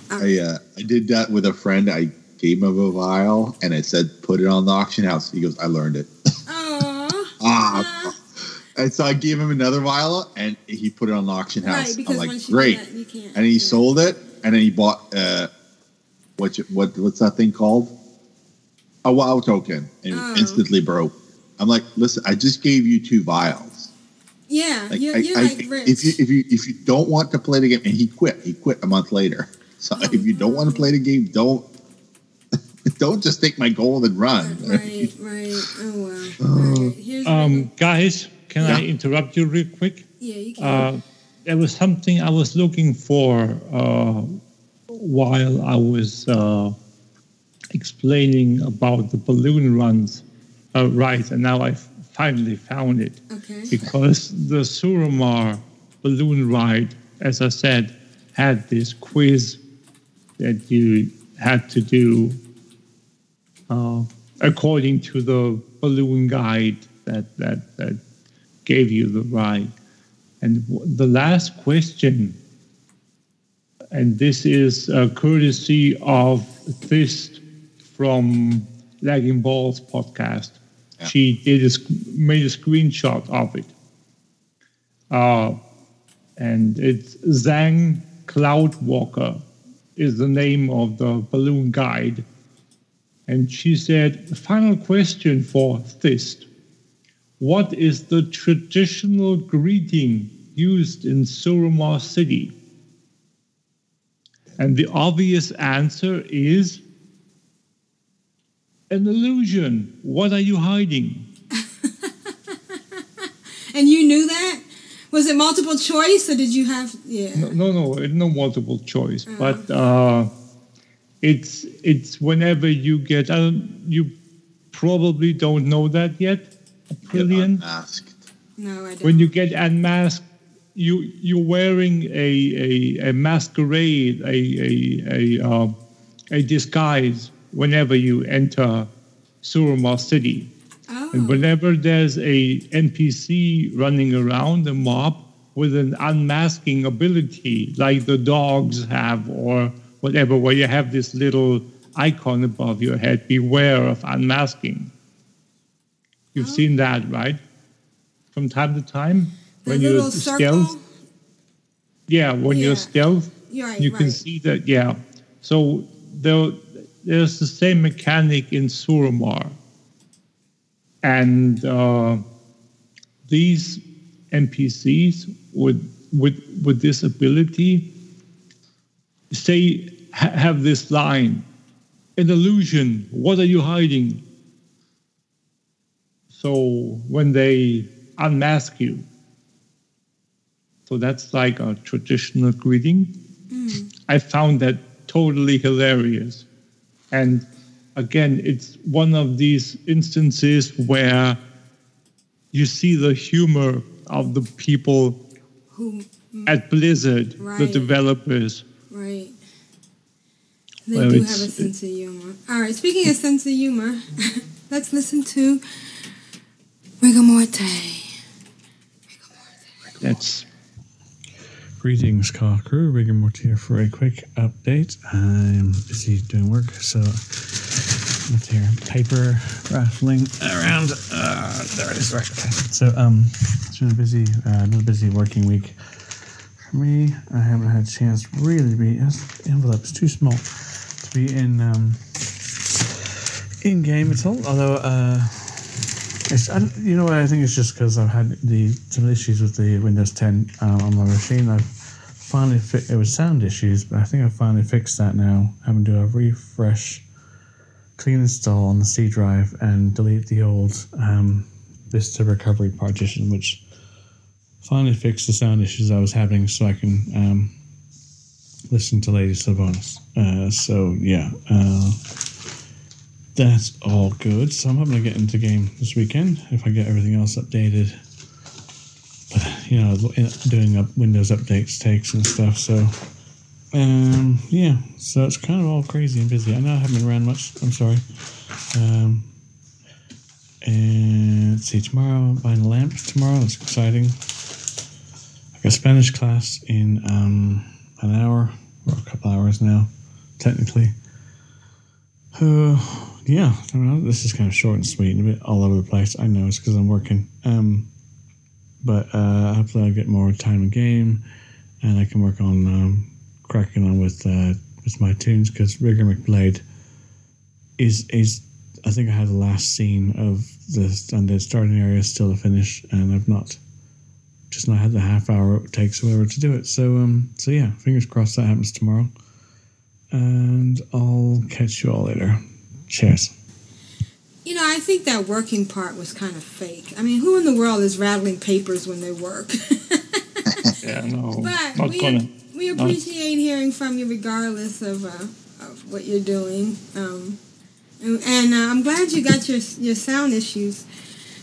I did that with a friend. I gave him a vial and I said, "Put it on the auction house." He goes, "I learned it." And so I gave him another vial, and he put it on the auction house. Right, because I'm like, great. You can't, and he sold it, and then he bought what's that thing called? A WoW token, and it instantly broke. I'm like, listen, I just gave you two vials. Yeah, like, you're rich. If you don't want to play the game, and he quit a month later. So if you don't want to play the game, don't just take my gold and run. Right. Oh wow. Right. Here's guys. Can I interrupt you real quick? Yeah, you can. There was something I was looking for while I was explaining about the balloon runs, right? And now I finally found it. Okay. Because the Suramar balloon ride, as I said, had this quiz that you had to do according to the balloon guide that gave you the ride. And the last question, and this is a courtesy of Thist from Lagging Balls podcast. Yeah. She made a screenshot of it. And it's Zhang Cloudwalker is the name of the balloon guide. And she said, final question for Thist. What is the traditional greeting used in Suramar City? And the obvious answer is an illusion. What are you hiding? And you knew that? Was it multiple choice or did you have... Yeah. No multiple choice. Oh. But it's whenever you get... you probably don't know that yet. Aprillian. No, I don't. When you get unmasked, you're wearing a masquerade, a disguise whenever you enter Suramar City. Oh. And whenever there's a NPC running around a mob with an unmasking ability, like the dogs have or whatever, where you have this little icon above your head, beware of unmasking. You've seen that, right? from time to time when you're stealth. Yeah, when you're stealth, you can see that. Yeah, so there's the same mechanic in Suramar, and these NPCs with this ability, say, have this line, an illusion, what are you hiding? So when they unmask you, so that's like a traditional greeting. I found that totally hilarious. And again, it's one of these instances where you see the humor of the people at Blizzard, the developers. Right. They do have a sense of humor. All right, speaking of sense of humor, let's listen to Rigor Mortis. That's... Greetings, Car Crew. Rigor Mortis here for a quick update. I'm busy doing work, so with your paper rattling around. There it is. Right. Okay. So it's been a busy, another busy working week for me. I haven't had a chance really to be. This envelope's too small to be in game at all. Although you know what? I think it's just because I've had some issues with the Windows 10 on my machine. It was sound issues, but I think I finally fixed that now. I'm gonna do a refresh, clean install on the C drive, and delete the old Vista recovery partition, which finally fixed the sound issues I was having, so I can listen to Lady Sylvanas. That's all good. So I'm hoping to get into game this weekend if I get everything else updated. But you know, doing Windows updates takes and stuff. So so it's kind of all crazy and busy. I know I haven't been around much. I'm sorry. And let's see, tomorrow, buying a lamp tomorrow. That's exciting. I've got Spanish class in an hour or a couple hours now, technically. I mean, this is kind of short and sweet and a bit all over the place. I know it's because I'm working. But hopefully I'll get more time in game and I can work on cracking on with my tunes, because Rigor McBlade is I think I had the last scene of the Undead starting area still to finish, and I've not had the half hour it takes whatever to do it. So fingers crossed that happens tomorrow. And I'll catch you all later. Cheers. You know, I think that working part was kind of fake. I mean, who in the world is rattling papers when they work? Yeah, no. But not we appreciate hearing from you regardless of what you're doing. And I'm glad you got your sound issues.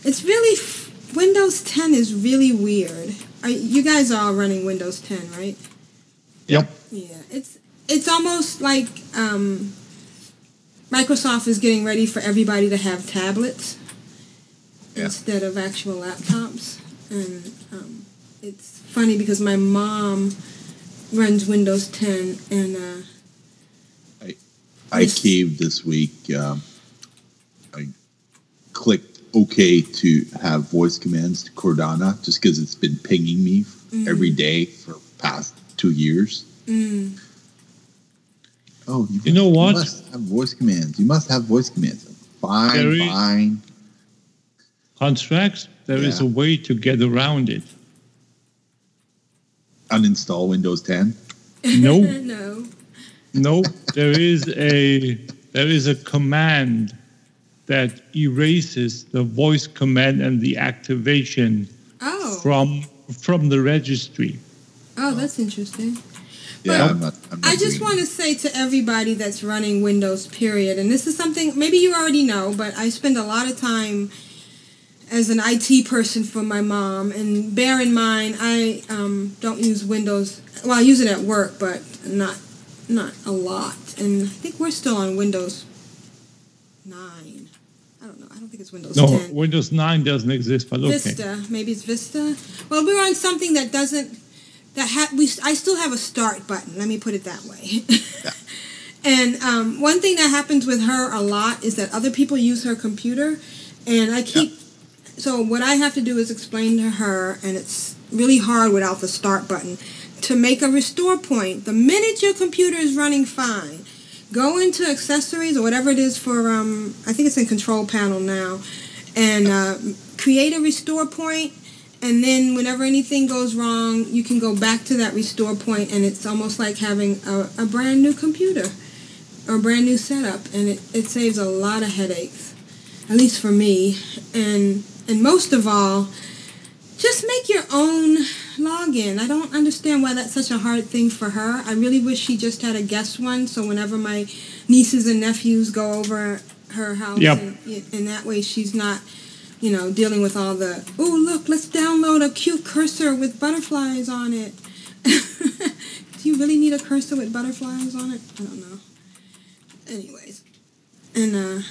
It's really... Windows 10 is really weird. You guys are all running Windows 10, right? Yep. Yeah, It's almost like Microsoft is getting ready for everybody to have tablets instead of actual laptops. And it's funny because my mom runs Windows 10, and I caved this week. I clicked OK to have voice commands to Cordana just because it's been pinging me every day for the past 2 years. Mm. Oh, you know what? You must have voice commands. Fine, fine. Constraxx, there is a way to get around it. Uninstall Windows 10? No. No. There is a command that erases the voice command and the activation from the registry. Oh, that's interesting. But yeah, I just want to say to everybody that's running Windows, period, and this is something maybe you already know, but I spend a lot of time as an IT person for my mom, and bear in mind, I don't use Windows. Well, I use it at work, but not a lot. And I think we're still on Windows 9. I don't know. I don't think it's Windows 10. No, Windows 9 doesn't exist, but okay. Vista. Maybe it's Vista. Well, we're on something that doesn't... I still have a start button. Let me put it that way. And one thing that happens with her a lot is that other people use her computer, and I keep So what I have to do is explain to her, and it's really hard without the start button, to make a restore point. The minute your computer is running fine, go into accessories or whatever it is for, I think it's in control panel now, and create a restore point, and then whenever anything goes wrong, you can go back to that restore point, and it's almost like having a brand new computer or a brand new setup, and it saves a lot of headaches, at least for me. And most of all, just make your own login. I don't understand why that's such a hard thing for her. I really wish she just had a guest one, so whenever my nieces and nephews go over her house, yep. and that way she's not, you know, dealing with all the, oh, look, let's download a cute cursor with butterflies on it. Do you really need a cursor with butterflies on it? I don't know. Anyways. And,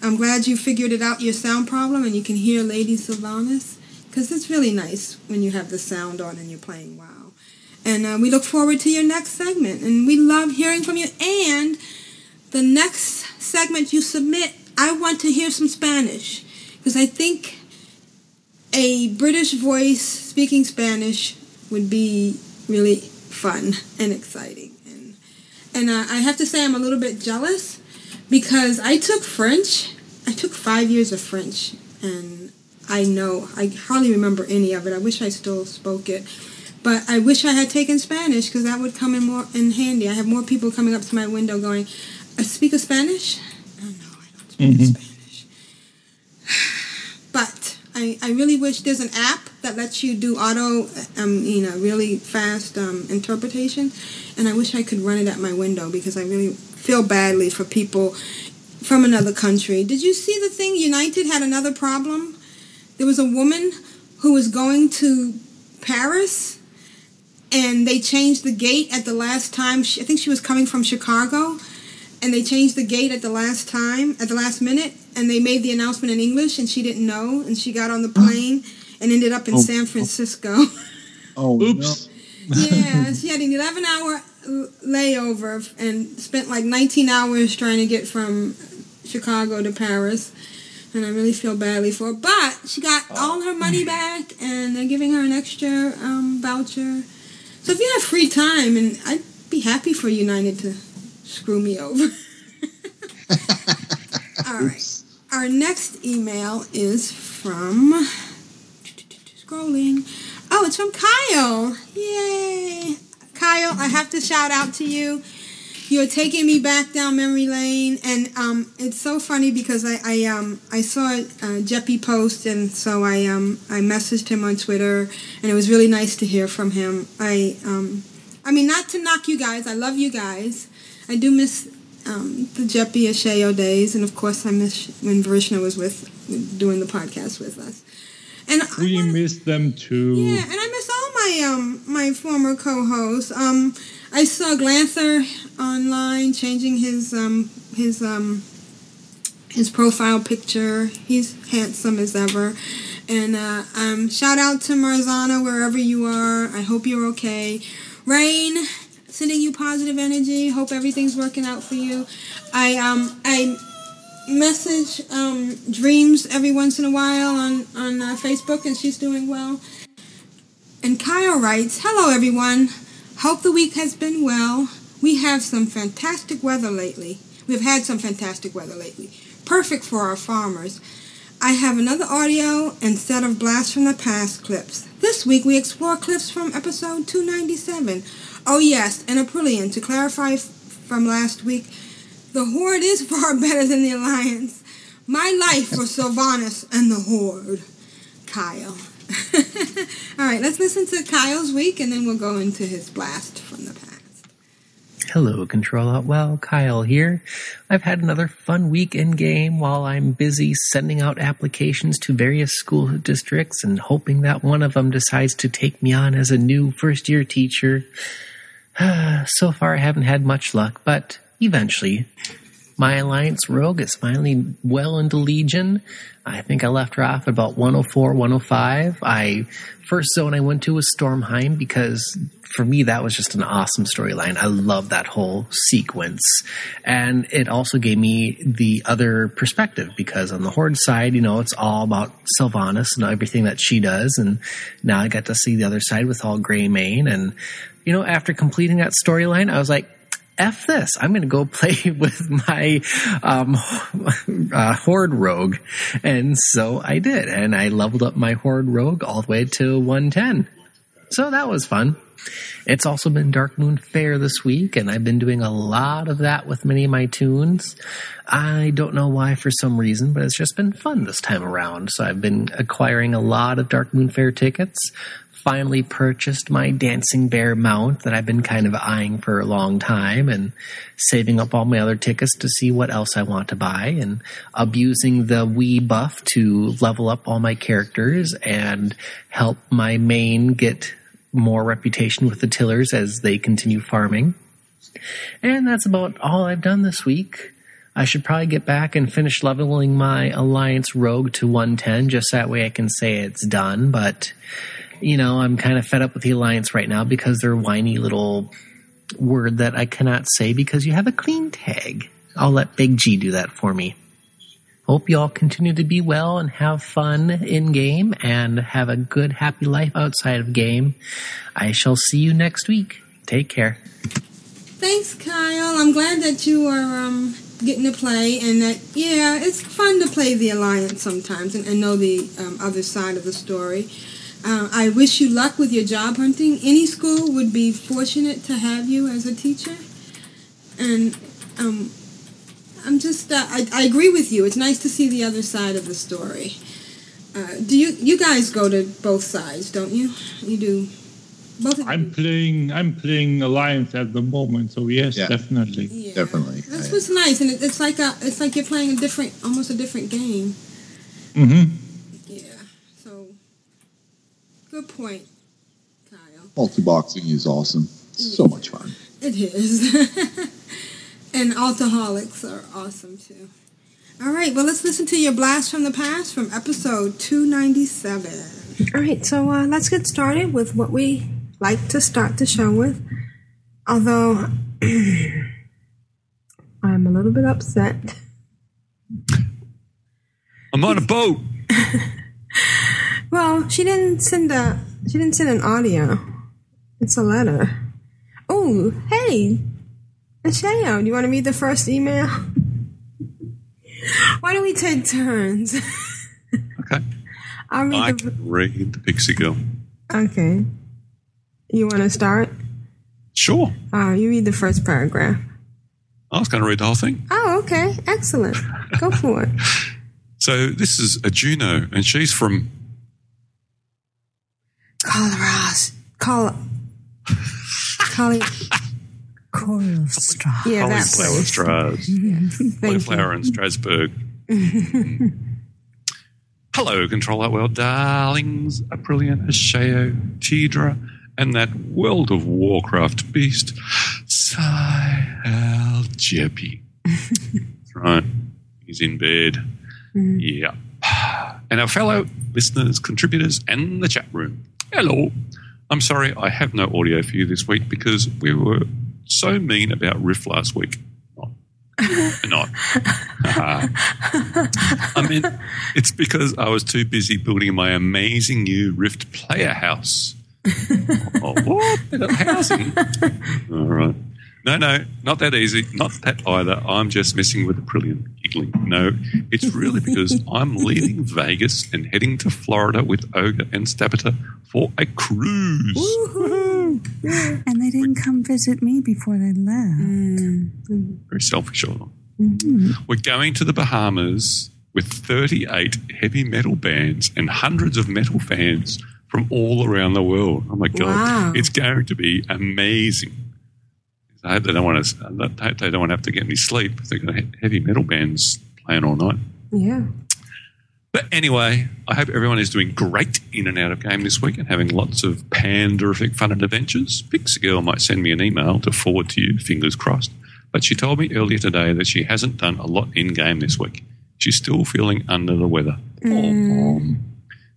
I'm glad you figured it out, your sound problem, and you can hear Lady Sylvanas, because it's really nice when you have the sound on and you're playing WoW. And we look forward to your next segment, and we love hearing from you. And the next segment you submit, I want to hear some Spanish, because I think a British voice speaking Spanish would be really fun and exciting. And I have to say I'm a little bit jealous, because I took French. I took 5 years of French, and I hardly remember any of it. I wish I still spoke it, but I wish I had taken Spanish, because that would come in more in handy. I have more people coming up to my window going, I speak a Spanish? Oh, no, I don't speak Spanish. But I really wish there's an app that lets you do auto, really fast interpretation, and I wish I could run it at my window, because I really feel badly for people from another country. Did you see the thing? United had another problem. There was a woman who was going to Paris, and they changed the gate at the last time. I think she was coming from Chicago, and they changed the gate at the last time, at the last minute, and they made the announcement in English, and she didn't know, and she got on the plane and ended up in San Francisco. Oh, oops. Yeah, she had an 11-hour layover and spent like 19 hours trying to get from Chicago to Paris, and I really feel badly for her. But she got all her money back, and they're giving her an extra voucher. So if you have free time, and I'd be happy for United to screw me over. All right. Oops. Our next email is from scrolling. Oh, it's from Kyle. Yay. Kyle, I have to shout out to you. You're taking me back down memory lane, and it's so funny because I saw Jeppy post, and so I messaged him on Twitter, and it was really nice to hear from him. I mean, not to knock you guys, I love you guys. I do miss the Jeppy and Sheo days, and of course I miss when Vrishna was doing the podcast with us. And we miss them too. Yeah, and I miss all my former co-hosts. I saw Glanther online changing his profile picture. He's handsome as ever. And shout out to Marzana wherever you are. I hope you're okay. Rain, sending you positive energy. Hope everything's working out for you. I message Dreams every once in a while on Facebook, and she's doing well. And Kyle writes, hello everyone, hope the week has been well. We've had some fantastic weather lately, perfect for our farmers. I have another audio instead of Blast from the Past clips. This week we explore clips from episode 297. Oh yes, and Aprillian, to clarify from last week, the Horde is far better than the Alliance. My life for Sylvanas and the Horde. Kyle. All right, let's listen to Kyle's week, and then we'll go into his blast from the past. Hello, Control Out Well. Kyle here. I've had another fun week in game while I'm busy sending out applications to various school districts and hoping that one of them decides to take me on as a new first-year teacher. So far, I haven't had much luck, but eventually. My Alliance Rogue is finally well into Legion. I think I left her off at about 104, 105. First zone I went to was Stormheim because for me that was just an awesome storyline. I love that whole sequence. And it also gave me the other perspective because on the Horde side, you know, it's all about Sylvanas and everything that she does. And now I got to see the other side with all Grey Mane. And, you know, after completing that storyline, I was like, F this. I'm going to go play with my Horde Rogue. And so I did. And I leveled up my Horde Rogue all the way to 110. So that was fun. It's also been Darkmoon Faire this week, and I've been doing a lot of that with many of my tunes. I don't know why for some reason, but it's just been fun this time around. So I've been acquiring a lot of Darkmoon Faire tickets. Finally purchased my Dancing Bear mount that I've been kind of eyeing for a long time and saving up all my other tickets to see what else I want to buy and abusing the Wii buff to level up all my characters and help my main get more reputation with the tillers as they continue farming. And that's about all I've done this week. I should probably get back and finish leveling my Alliance Rogue to 110 just that way I can say it's done, but you know, I'm kind of fed up with the Alliance right now because they're a whiny little word that I cannot say because you have a clean tag. I'll let Big G do that for me. Hope you all continue to be well and have fun in-game and have a good, happy life outside of game. I shall see you next week. Take care. Thanks, Kyle. I'm glad that you are getting to play and that, yeah, it's fun to play the Alliance sometimes and know the other side of the story. I wish you luck with your job hunting. Any school would be fortunate to have you as a teacher. And I'm just, I agree with you. It's nice to see the other side of the story. Do you guys go to both sides, don't you? You do. Both of you. I'm playing Alliance at the moment, so yes, yeah. Definitely. Yeah. Definitely. That's what's nice, and it's like you're playing almost a different game. Mm-hmm. Good point, Kyle. Multiboxing is awesome. Yes. So much fun. It is. And alcoholics are awesome, too. All right, well, let's listen to your blast from the past from episode 297. All right, so let's get started with what we like to start the show with. Although I'm a little bit upset. I'm on a boat. Well, she didn't send an audio. It's a letter. Oh, hey, Michelle, do you want to read the first email? Why don't we take turns? Okay. I can read the Pixie Girl. Okay. You want to start? Sure. You read the first paragraph. I was going to read the whole thing. Oh, okay. Excellent. Go for it. So this is a Juno, and she's from Cholesterol. Yeah, Cauliflower Stras. Cauliflower in Strasbourg. Hello, Control Out World darlings, Aprillian, Asheo, Tidra, and that World of Warcraft beast, Sihal Jeppy. That's right. He's in bed. Mm. Yeah. And our fellow listeners, contributors, and the chat room. Hello. I'm sorry I have no audio for you this week because we were so mean about Riff last week. Not. I mean, it's because I was too busy building my amazing new Rift player house. Oh, what? Bit of housing. All right. No, not that easy. Not that either. I'm just messing with Aprillian, giggling. No, it's really because I'm leaving Vegas and heading to Florida with Ogre and Stabata for a cruise. Woo-hoo. And they didn't come visit me before they left. Mm. Very selfish of them. Mm-hmm. We're going to the Bahamas with 38 heavy metal bands and hundreds of metal fans from all around the world. Oh, my God. Wow. It's going to be amazing. I hope they don't want to. I hope they don't want to have to get any sleep if they've got heavy metal bands playing all night. Yeah. But anyway, I hope everyone is doing great in and out of game this week and having lots of panderific fun and adventures. Pixie Girl might send me an email to forward to you. Fingers crossed. but she told me earlier today that she hasn't done a lot in-game this week. She's still feeling under the weather.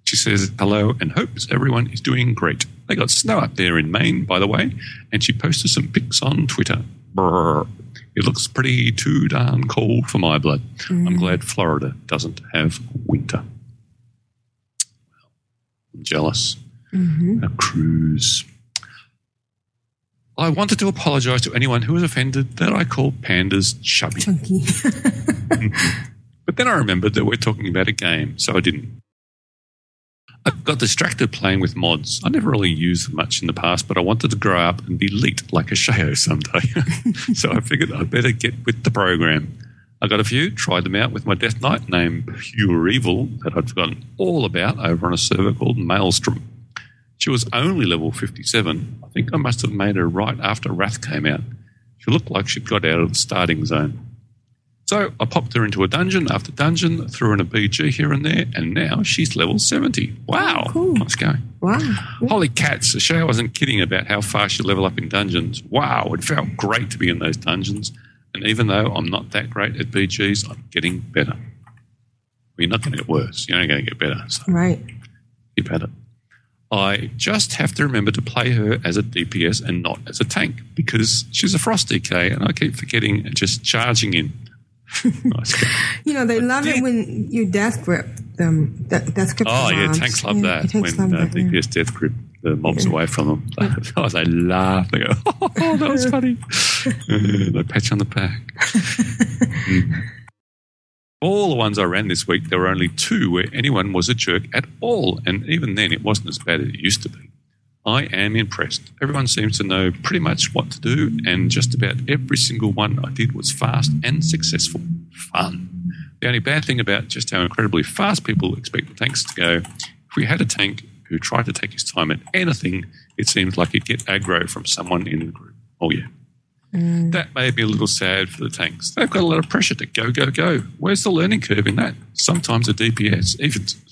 She says hello and hopes everyone is doing great. They got snow up there in Maine, by the way, and she posted some pics on Twitter. Brrr. It looks pretty too darn cold for my blood. I'm glad Florida doesn't have winter. I'm jealous. A cruise. I wanted to apologise to anyone who was offended that I called pandas chubby. Chunky. But then I remembered that we're talking about a game, so I didn't. I got distracted playing with mods. I never really used them much in the past, but I wanted to grow up and be Leet like a Sheo someday. So I figured I'd better get with the program. I got a few, tried them out with my Death Knight named Pure Evil that I'd forgotten all about over on a server called Maelstrom. She was only level 57. I think I must have made her right after Wrath came out. She looked like she'd got out of the starting zone. So I popped her into a dungeon after dungeon, threw in a BG here and there, and now she's level 70. Wow. Cool. Nice going. Wow. Holy cats. Shea wasn't kidding about how fast you level up in dungeons. Wow, it felt great to be in those dungeons. And even though I'm not that great at BGs, I'm getting better. Well, you're not going to get worse. You're only going to get better. So right. Keep at it. I just have to remember to play her as a DPS and not as a tank because she's a Frost DK and I keep forgetting and just charging in. Nice. You know, they love it when you death grip them. Death grip oh, yeah, mobs. Tanks love that. Tanks when love DPS death grip the mobs away from them. Oh, they laugh. They go, oh, that was funny. They patch on the back. All the ones I ran this week, there were only two where anyone was a jerk at all, and even then it wasn't as bad as it used to be. I am impressed. Everyone seems to know pretty much what to do, and just about every single one I did was fast and successful. Fun. The only bad thing about just how incredibly fast people expect the tanks to go, if we had a tank who tried to take his time at anything, it seems like he'd get aggro from someone in the group. Oh, yeah. That may be a little sad for the tanks. They've got a lot of pressure to go, go, go. Where's the learning curve in that? Sometimes a DPS,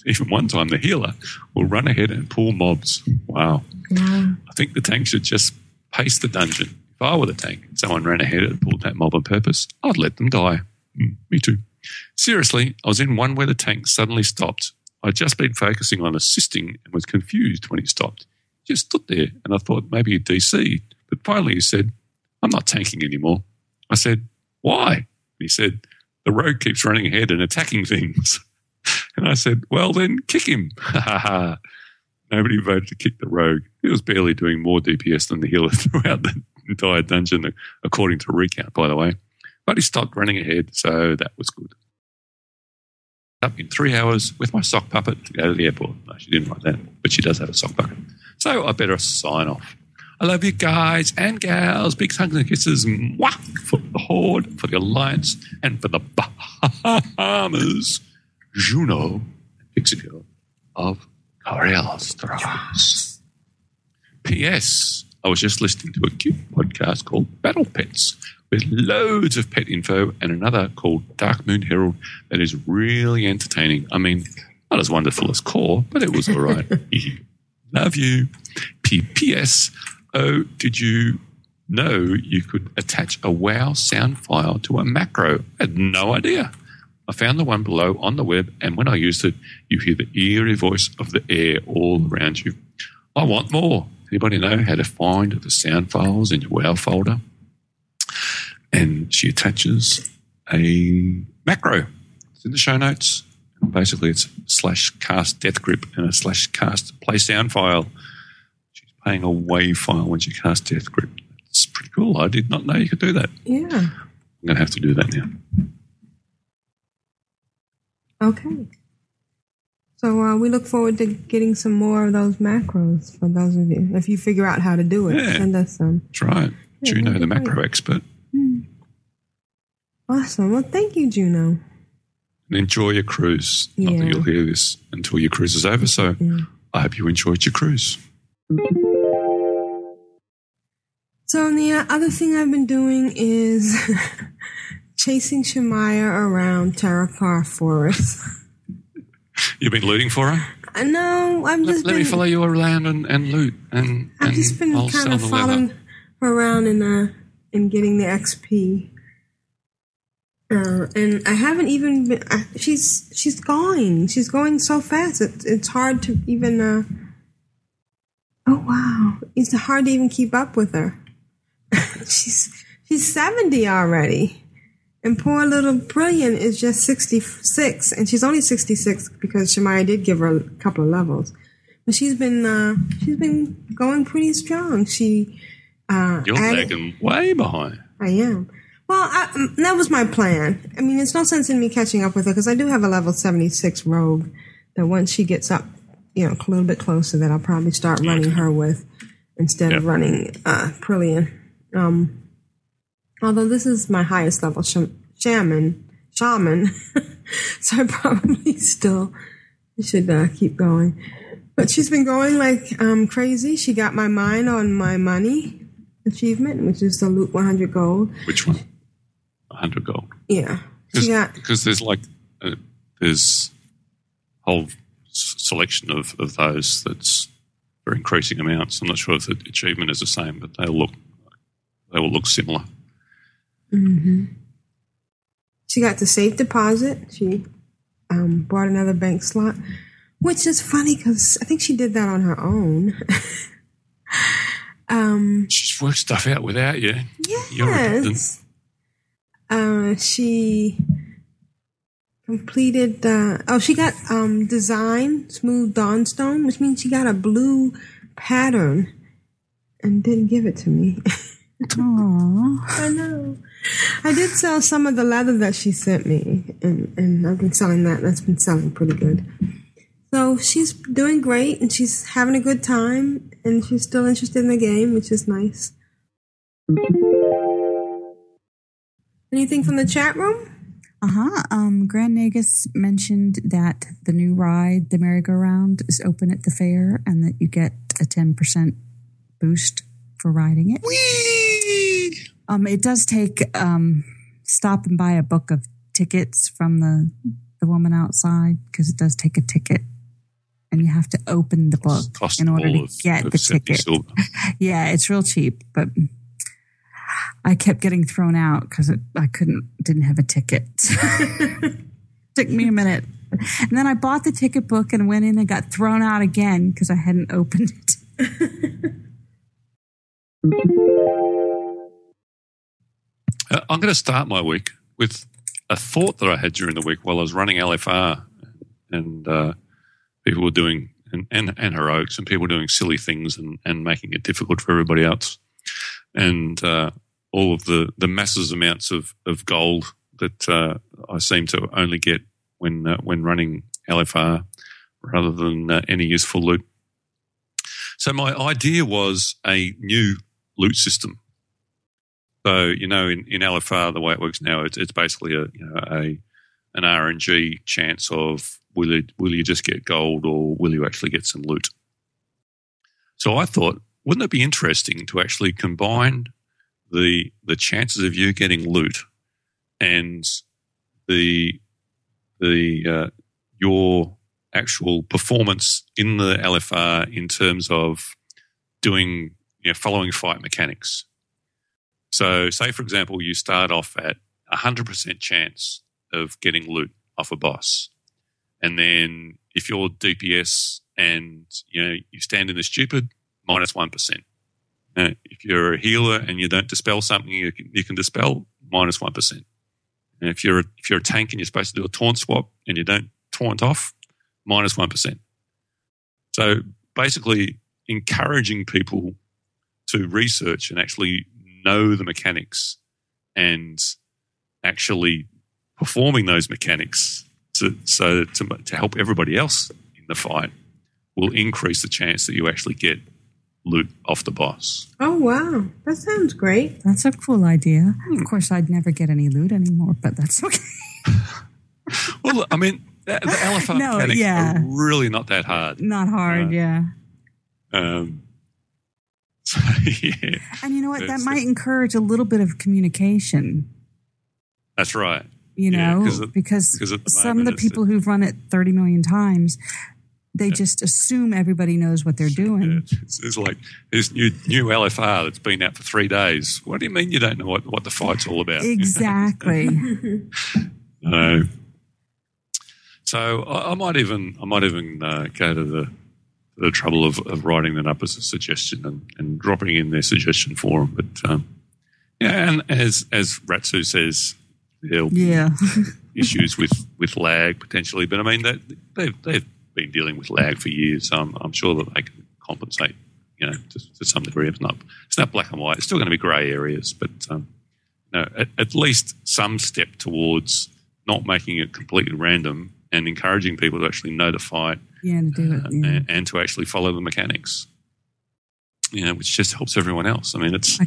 even one time the healer, will run ahead and pull mobs. Wow. I think the tank should just pace the dungeon. If I were the tank and someone ran ahead and pulled that mob on purpose, I'd let them die. Me too. Seriously, I was in one where the tank suddenly stopped. I'd just been focusing on assisting and was confused when he stopped. He just stood there and I thought maybe he'd DC, but finally he said, I'm not tanking anymore. I said, why? And he said, the rogue keeps running ahead and attacking things. And I said, well, then kick him. Nobody voted to kick the rogue. He was barely doing more DPS than the healer throughout the entire dungeon, according to recount, by the way. But he stopped running ahead, so that was good. Up in 3 hours with my sock puppet to go to the airport. No, she didn't like that, but she does have a sock puppet. So I better sign off. I love you guys and gals. Big hugs and kisses. Mwah! For the Horde, for the Alliance, and for the Bahamas. Juno, Pixie Girl of Corelstras. P.S. I was just listening to a cute podcast called Battle Pets with loads of pet info and another called Darkmoon Herald that is really entertaining. I mean, not as wonderful as Core, but it was all right. Love you. P.S. Oh, did you know you could attach a WoW sound file to a macro? I had no idea. I found the one below on the web, and when I used it, you hear the eerie voice of the air all around you. I want more. Anybody know how to find the sound files in your WoW folder? And she attaches a macro. It's in the show notes. Basically, it's /cast death grip and a /cast play sound file. Playing a WAV file when you cast Death Grip. It's pretty cool. I did not know you could do that. Yeah. I'm going to have to do that now. Okay. So we look forward to getting some more of those macros for those of you. If you figure out how to do it, send us some. That's right. Yeah, Juno, the macro expert. Awesome. Well, thank you, Juno. And enjoy your cruise. Yeah. Not that you'll hear this until your cruise is over, so I hope you enjoyed your cruise. So the other thing I've been doing is chasing Shemaya around Terrakar Forest. You've been looting for her? No, I'm just let me follow you around and loot. And I've just been kind of following her around and and getting the XP. And I haven't even been... she's going. She's going so fast. It's hard to even... oh, wow. It's hard to even keep up with her. She's 70 already. And poor little Brilliant is just 66. And she's only 66 because Shemaine did give her a couple of levels. But she's been going pretty strong. You're lagging way behind. I am. Well, that was my plan. I mean, it's no sense in me catching up with her because I do have a level 76 rogue that once she gets up, you know, a little bit closer, that I'll probably start running her with instead of running Aprillian. Although this is my highest level shaman, so I probably still should keep going. But she's been going like crazy. She got my mind on my money achievement, which is the loot 100 gold. Which one? 100 gold. Yeah. Because there's like there's whole selection of those that's for increasing amounts. I'm not sure if the achievement is the same, but they all look similar. Mm-hmm. She got the safe deposit. She bought another bank slot, which is funny because I think she did that on her own. She just worked stuff out without you. Yes. You're redundant. She completed... she got design, smooth dawnstone, which means she got a blue pattern and didn't give it to me. Aww. I know. I did sell some of the leather that she sent me, and I've been selling that. That's been selling pretty good. So she's doing great, and she's having a good time, and she's still interested in the game, which is nice. Anything from the chat room? Grand Nagus mentioned that the new ride, the merry-go-round, is open at the fair and that you get a 10% boost for riding it. Whee! It does take stop and buy a book of tickets from the woman outside, because it does take a ticket. And you have to open the book in order to get the ticket. Yeah, it's real cheap, but I kept getting thrown out because I didn't have a ticket. Took me a minute, and then I bought the ticket book and went in and got thrown out again because I hadn't opened it. I'm going to start my week with a thought that I had during the week while I was running LFR and. People were doing, and heroics, and people were doing silly things and making it difficult for everybody else. And all of the massive amounts of gold that I seem to only get when running LFR rather than any useful loot. So my idea was a new loot system. So, you know, in LFR, the way it works now, it's basically an RNG chance of will you just get gold or will you actually get some loot? So I thought, wouldn't it be interesting to actually combine the chances of you getting loot and your actual performance in the LFR in terms of doing following fight mechanics? So say, for example, you start off at 100% chance of getting loot off a boss. And then if you're DPS and you stand in the stupid, minus -1%. If you're a healer and you don't dispel something, you can dispel minus -1%. And if you're a tank and you're supposed to do a taunt swap and you don't taunt off, minus -1%. So basically encouraging people to research and actually know the mechanics and actually performing those mechanics to help everybody else in the fight will increase the chance that you actually get loot off the boss. Oh, wow. That sounds great. That's a cool idea. Of course, I'd never get any loot anymore, but that's okay. Well, I mean, the LFR mechanics are really not that hard. Not hard, so, yeah. And you know what? That might encourage a little bit of communication. That's right. You know, because some of the people who've run it 30 million times, They just assume everybody knows what they're doing. Yeah. It's like this new LFR that's been out for 3 days. What do you mean you don't know what the fight's all about? Exactly. So I might even go to the trouble of writing that up as a suggestion and dropping in their suggestion for them. But yeah, and as Ratsu says, there'll be issues with lag potentially. But I mean, they've been dealing with lag for years, so I'm sure that they can compensate, to some degree. It's not black and white. It's still going to be grey areas, but at least some step towards not making it completely random and encouraging people to actually know the fight and to do it, and to actually follow the mechanics, which just helps everyone else. I mean, it's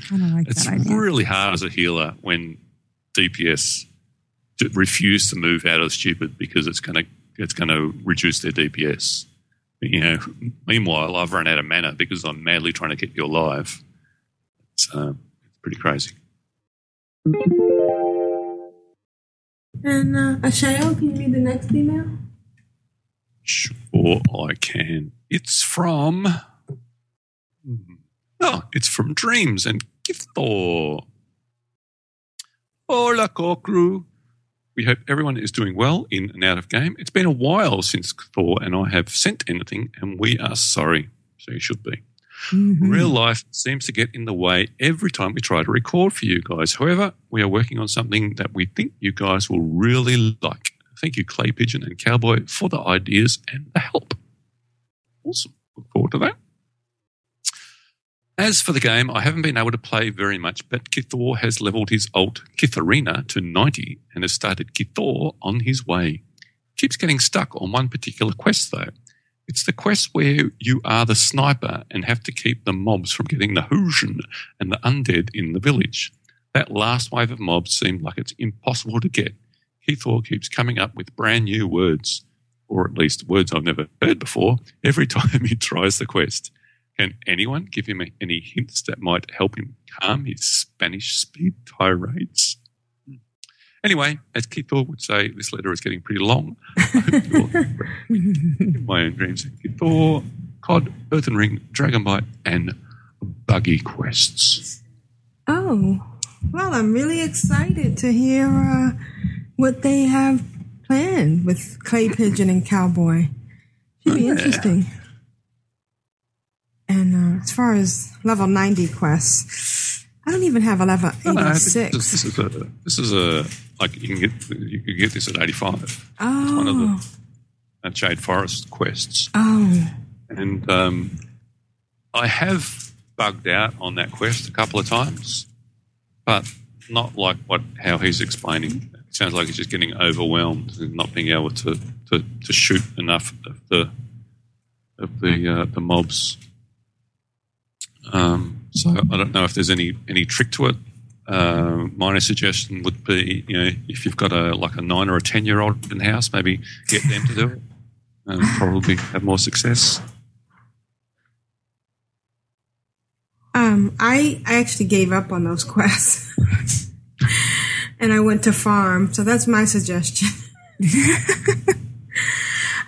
really hard as a healer when DPS refuse to move out of stupid because it's going to reduce their DPS. Meanwhile, I've run out of mana because I'm madly trying to keep you alive. It's pretty crazy. And Ashayo, can you read the next email? Sure, I can. It's from Dreams and Gifthor. Hola, core crew. We hope everyone is doing well in and out of game. It's been a while since Thor and I have sent anything, and we are sorry. So you should be. Mm-hmm. Real life seems to get in the way every time we try to record for you guys. However, we are working on something that we think you guys will really like. Thank you, Clay Pigeon and Cowboy, for the ideas and the help. Awesome. Look forward to that. As for the game, I haven't been able to play very much, but Kithor has leveled his alt Kitharina to 90 and has started Kithor on his way. Keeps getting stuck on one particular quest, though. It's the quest where you are the sniper and have to keep the mobs from getting the Hujin and the undead in the village. That last wave of mobs seemed like it's impossible to get. Kithor keeps coming up with brand new words, or at least words I've never heard before, every time he tries the quest. Can anyone give him any hints that might help him calm his Spanish speed tirades? Anyway, as Kithor would say, this letter is getting pretty long. I hope you all in my own dreams. Kithor, Cod, Earthen Ring, Dragonbite, and Buggy Quests. Oh, well, I'm really excited to hear what they have planned with Clay Pigeon and Cowboy. Should be interesting. And as far as level 90 quests, I don't even have a level 86. This is you can get this at 85. Oh. It's one of the Jade Forest quests. Oh. And I have bugged out on that quest a couple of times, but not like how he's explaining. It sounds like he's just getting overwhelmed and not being able to shoot enough of the mobs. So I don't know if there's any trick to it. My suggestion would be, if you've got a 9 or a 10-year-old in the house, maybe get them to do it and probably have more success. I actually gave up on those quests and I went to farm. So that's my suggestion.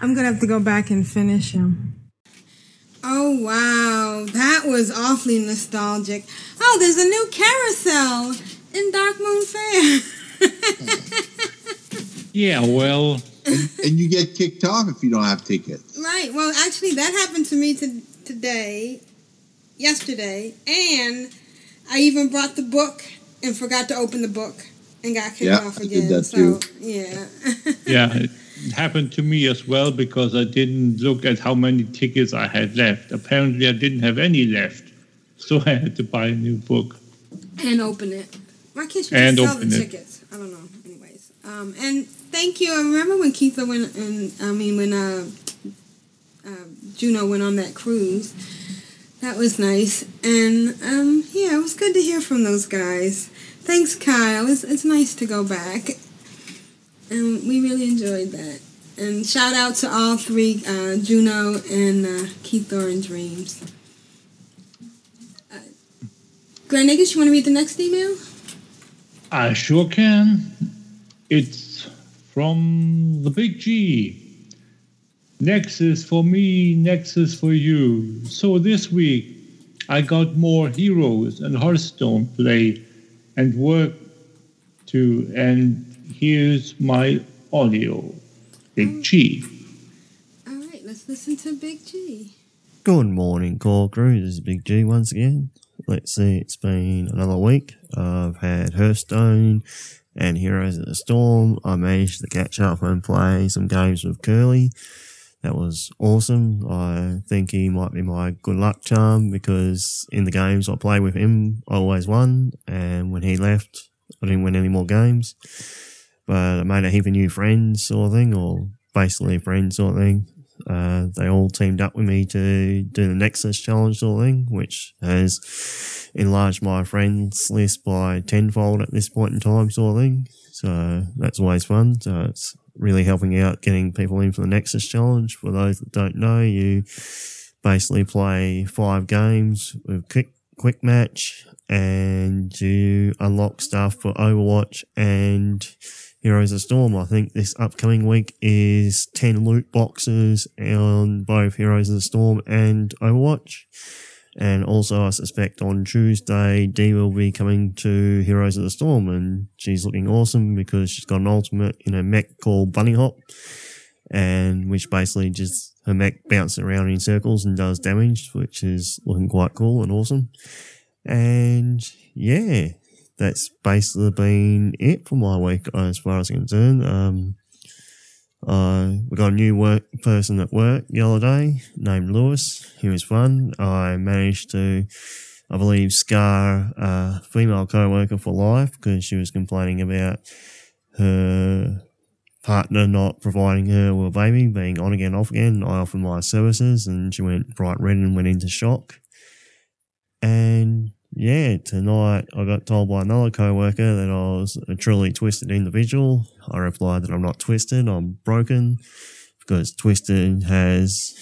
I'm going to have to go back and finish them. Oh, wow. That was awfully nostalgic. Oh, there's a new carousel in Darkmoon Faire. Yeah, well. And you get kicked off if you don't have tickets. Right. Well, actually, that happened to me yesterday. And I even brought the book and forgot to open the book and got kicked off again. I did that too. Yeah. Yeah. It happened to me as well because I didn't look at how many tickets I had left. Apparently, I didn't have any left, so I had to buy a new book and open it. Why can't you just sell the tickets? I don't know. Anyways, and thank you. I remember when Keitha went, and Juno went on that cruise. That was nice, and it was good to hear from those guys. Thanks, Kyle. It's nice to go back. And we really enjoyed that. And shout out to all three, Juno and Kithor and Dreams. Grand Nagus, you want to read the next email? I sure can. It's from the Big G. Nexus for me, Nexus for you. So this week I got more Heroes and Hearthstone play and work too. And here's my audio. Big G. All right, let's listen to Big G. Good morning, core crew. This is Big G once again. Let's see, it's been another week. I've had Hearthstone and Heroes of the Storm. I managed to catch up and play some games with Curly. That was awesome. I think he might be my good luck charm because in the games I play with him, I always won. And when he left, I didn't win any more games. But I made a heap of new friends sort of thing, or basically friends sort of thing. They all teamed up with me to do the Nexus challenge sort of thing, which has enlarged my friends list by tenfold at this point in time sort of thing. So that's always fun. So it's really helping out getting people in for the Nexus challenge. For those that don't know, you basically play 5 games with quick match and you unlock stuff for Overwatch and Heroes of Storm. I think this upcoming week is 10 loot boxes on both Heroes of the Storm and Overwatch. And also I suspect on Tuesday Dee will be coming to Heroes of the Storm, and she's looking awesome because she's got an ultimate in her mech called Bunny Hop, and which basically just her mech bounces around in circles and does damage, which is looking quite cool and awesome. And yeah, that's basically been it for my week as far as I'm concerned. We got a new person at work the other day named Lewis. He was fun. I managed to, I believe, scar a female co-worker for life because she was complaining about her partner not providing her with a baby, being on again, off again. I offered my services and she went bright red and went into shock. And yeah, tonight I got told by another co-worker that I was a truly twisted individual. I replied that I'm not twisted, I'm broken, because twisted has,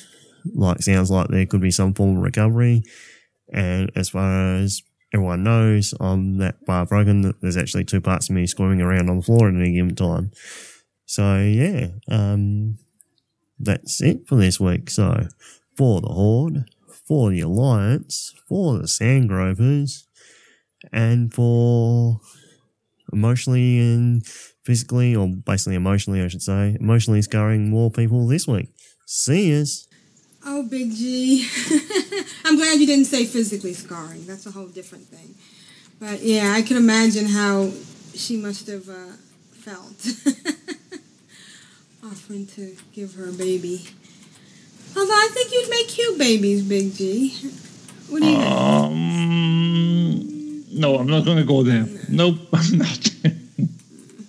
like, sounds like there could be some form of recovery. And as far as everyone knows, I'm that far broken that there's actually 2 parts of me squirming around on the floor at any given time. So yeah, that's it for this week. So for the Horde, for the Alliance, for the Sandgropers, and for emotionally and physically, or basically emotionally I should say, emotionally scarring more people this week. See us. Oh, Big G. I'm glad you didn't say physically scarring. That's a whole different thing. But yeah, I can imagine how she must have felt offering to give her a baby. Although I think you'd make cute babies, Big G. What do you think? No, I'm not going to go there. No. Nope, I'm not.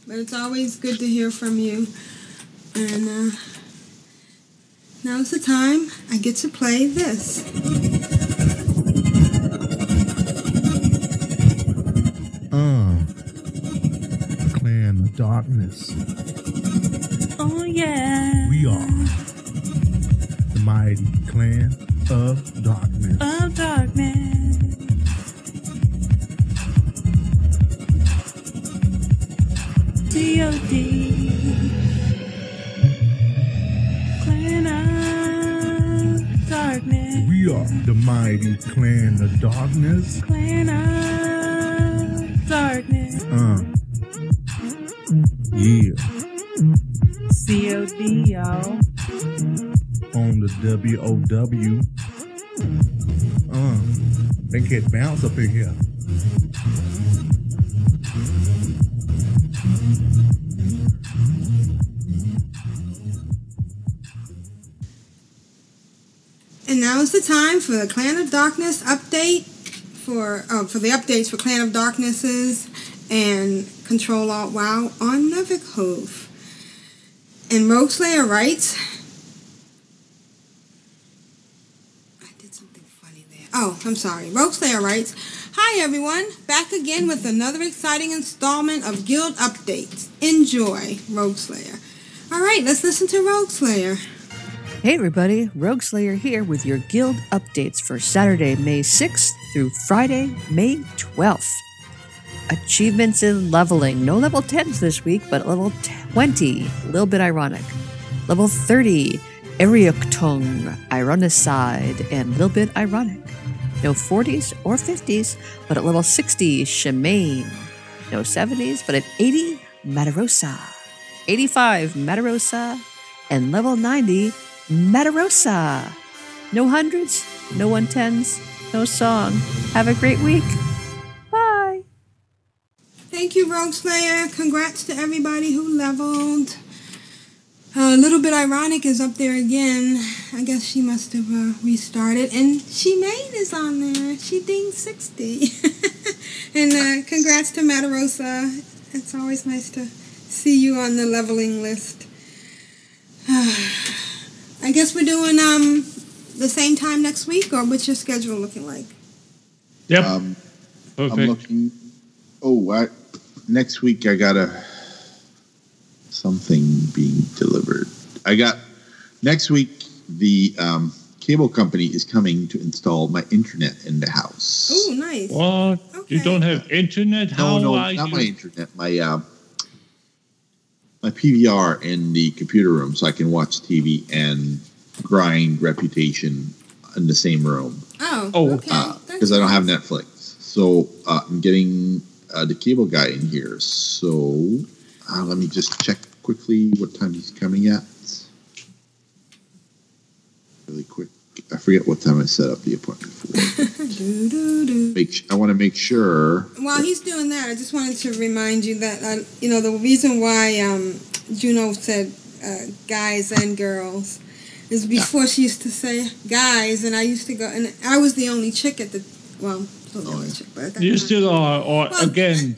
But it's always good to hear from you. And now is the time I get to play this. Oh. Clan of Darkness. Oh, yeah. We are mighty Clan of Darkness. Of Darkness. D.O.D. Clan of Darkness. We are the mighty Clan of Darkness. Clan of Darkness. Yeah. C.O.D. y'all. On the WOW. They get bounced up in here. And now is the time for the Clan of Darkness update for the updates for Clan of Darknesses and Control Alt WoW on Novikhove. And Rogue Slayer writes. Oh, I'm sorry. Rogue Slayer writes, "Hi everyone, back again with another exciting installment of Guild Updates. Enjoy, Rogue Slayer." All right, let's listen to Rogue Slayer. Hey everybody, Rogue Slayer here with your Guild Updates for Saturday, May 6th through Friday, May 12th. Achievements in leveling. No level 10s this week, but level 20. A little bit ironic. Level 30. Erioctong, Ironicide, and Little Bit Ironic. No 40s or 50s, but at level 60, Shemaine. No 70s, but at 80, Matarosa. 85, Matarosa. And level 90, Matarosa. No 100s, no 110s, no song. Have a great week. Bye. Thank you, Rogue Slayer. Congrats to everybody who leveled. A Little Bit Ironic is up there again. I guess she must have restarted. And Shemaine is on there. She dinged 60. And congrats to Matarosa. It's always nice to see you on the leveling list. I guess we're doing the same time next week, or what's your schedule looking like? Yep. Okay. I'm looking... Oh, next week I got a... something being delivered. I got next week. The cable company is coming to install my internet in the house. Oh, nice! What? Okay. You don't have internet? No, not my internet. My my PVR in the computer room, so I can watch TV and grind Reputation in the same room. Oh, okay. Because I don't have Netflix, so I'm getting the cable guy in here. So. Let me just check quickly what time he's coming at. Really quick. I forget what time I set up the appointment for. I want to make sure. While he's doing that, I just wanted to remind you that, the reason why Juno said guys and girls is before she used to say guys, and I used to go, and I was the only chick at the, you still are, again...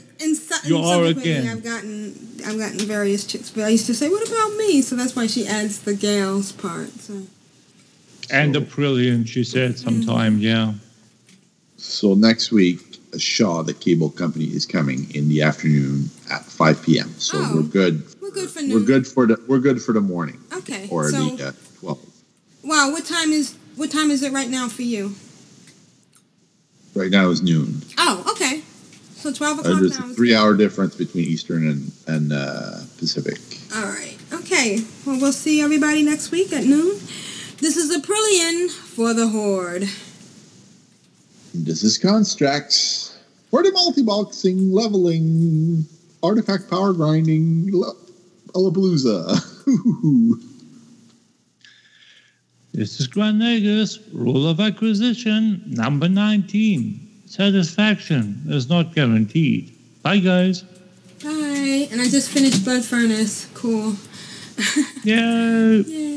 I've gotten various chicks, but I used to say, "What about me?" So that's why she adds the gals part. So. And Aprillian, she said sometime, yeah. So next week, Shaw, the cable company, is coming in the afternoon at 5 p.m. So we're good. We're good for noon. We're good for the morning. Okay. Or so, the 12. Wow, what time is it right now for you? Right now is noon. Oh, okay. So 12 o'clock there's now. There's a 3-hour difference between Eastern and Pacific. All right. Okay. Well, we'll see everybody next week at noon. This is Aprillian for the Horde. And this is Constraxx for the multi-boxing, leveling, artifact power grinding, Alapalooza. This is Grand Nagus, Rule of Acquisition, number 19. Satisfaction is not guaranteed. Bye, guys. Bye. And I just finished Blood Furnace. Cool. Yay. Yay.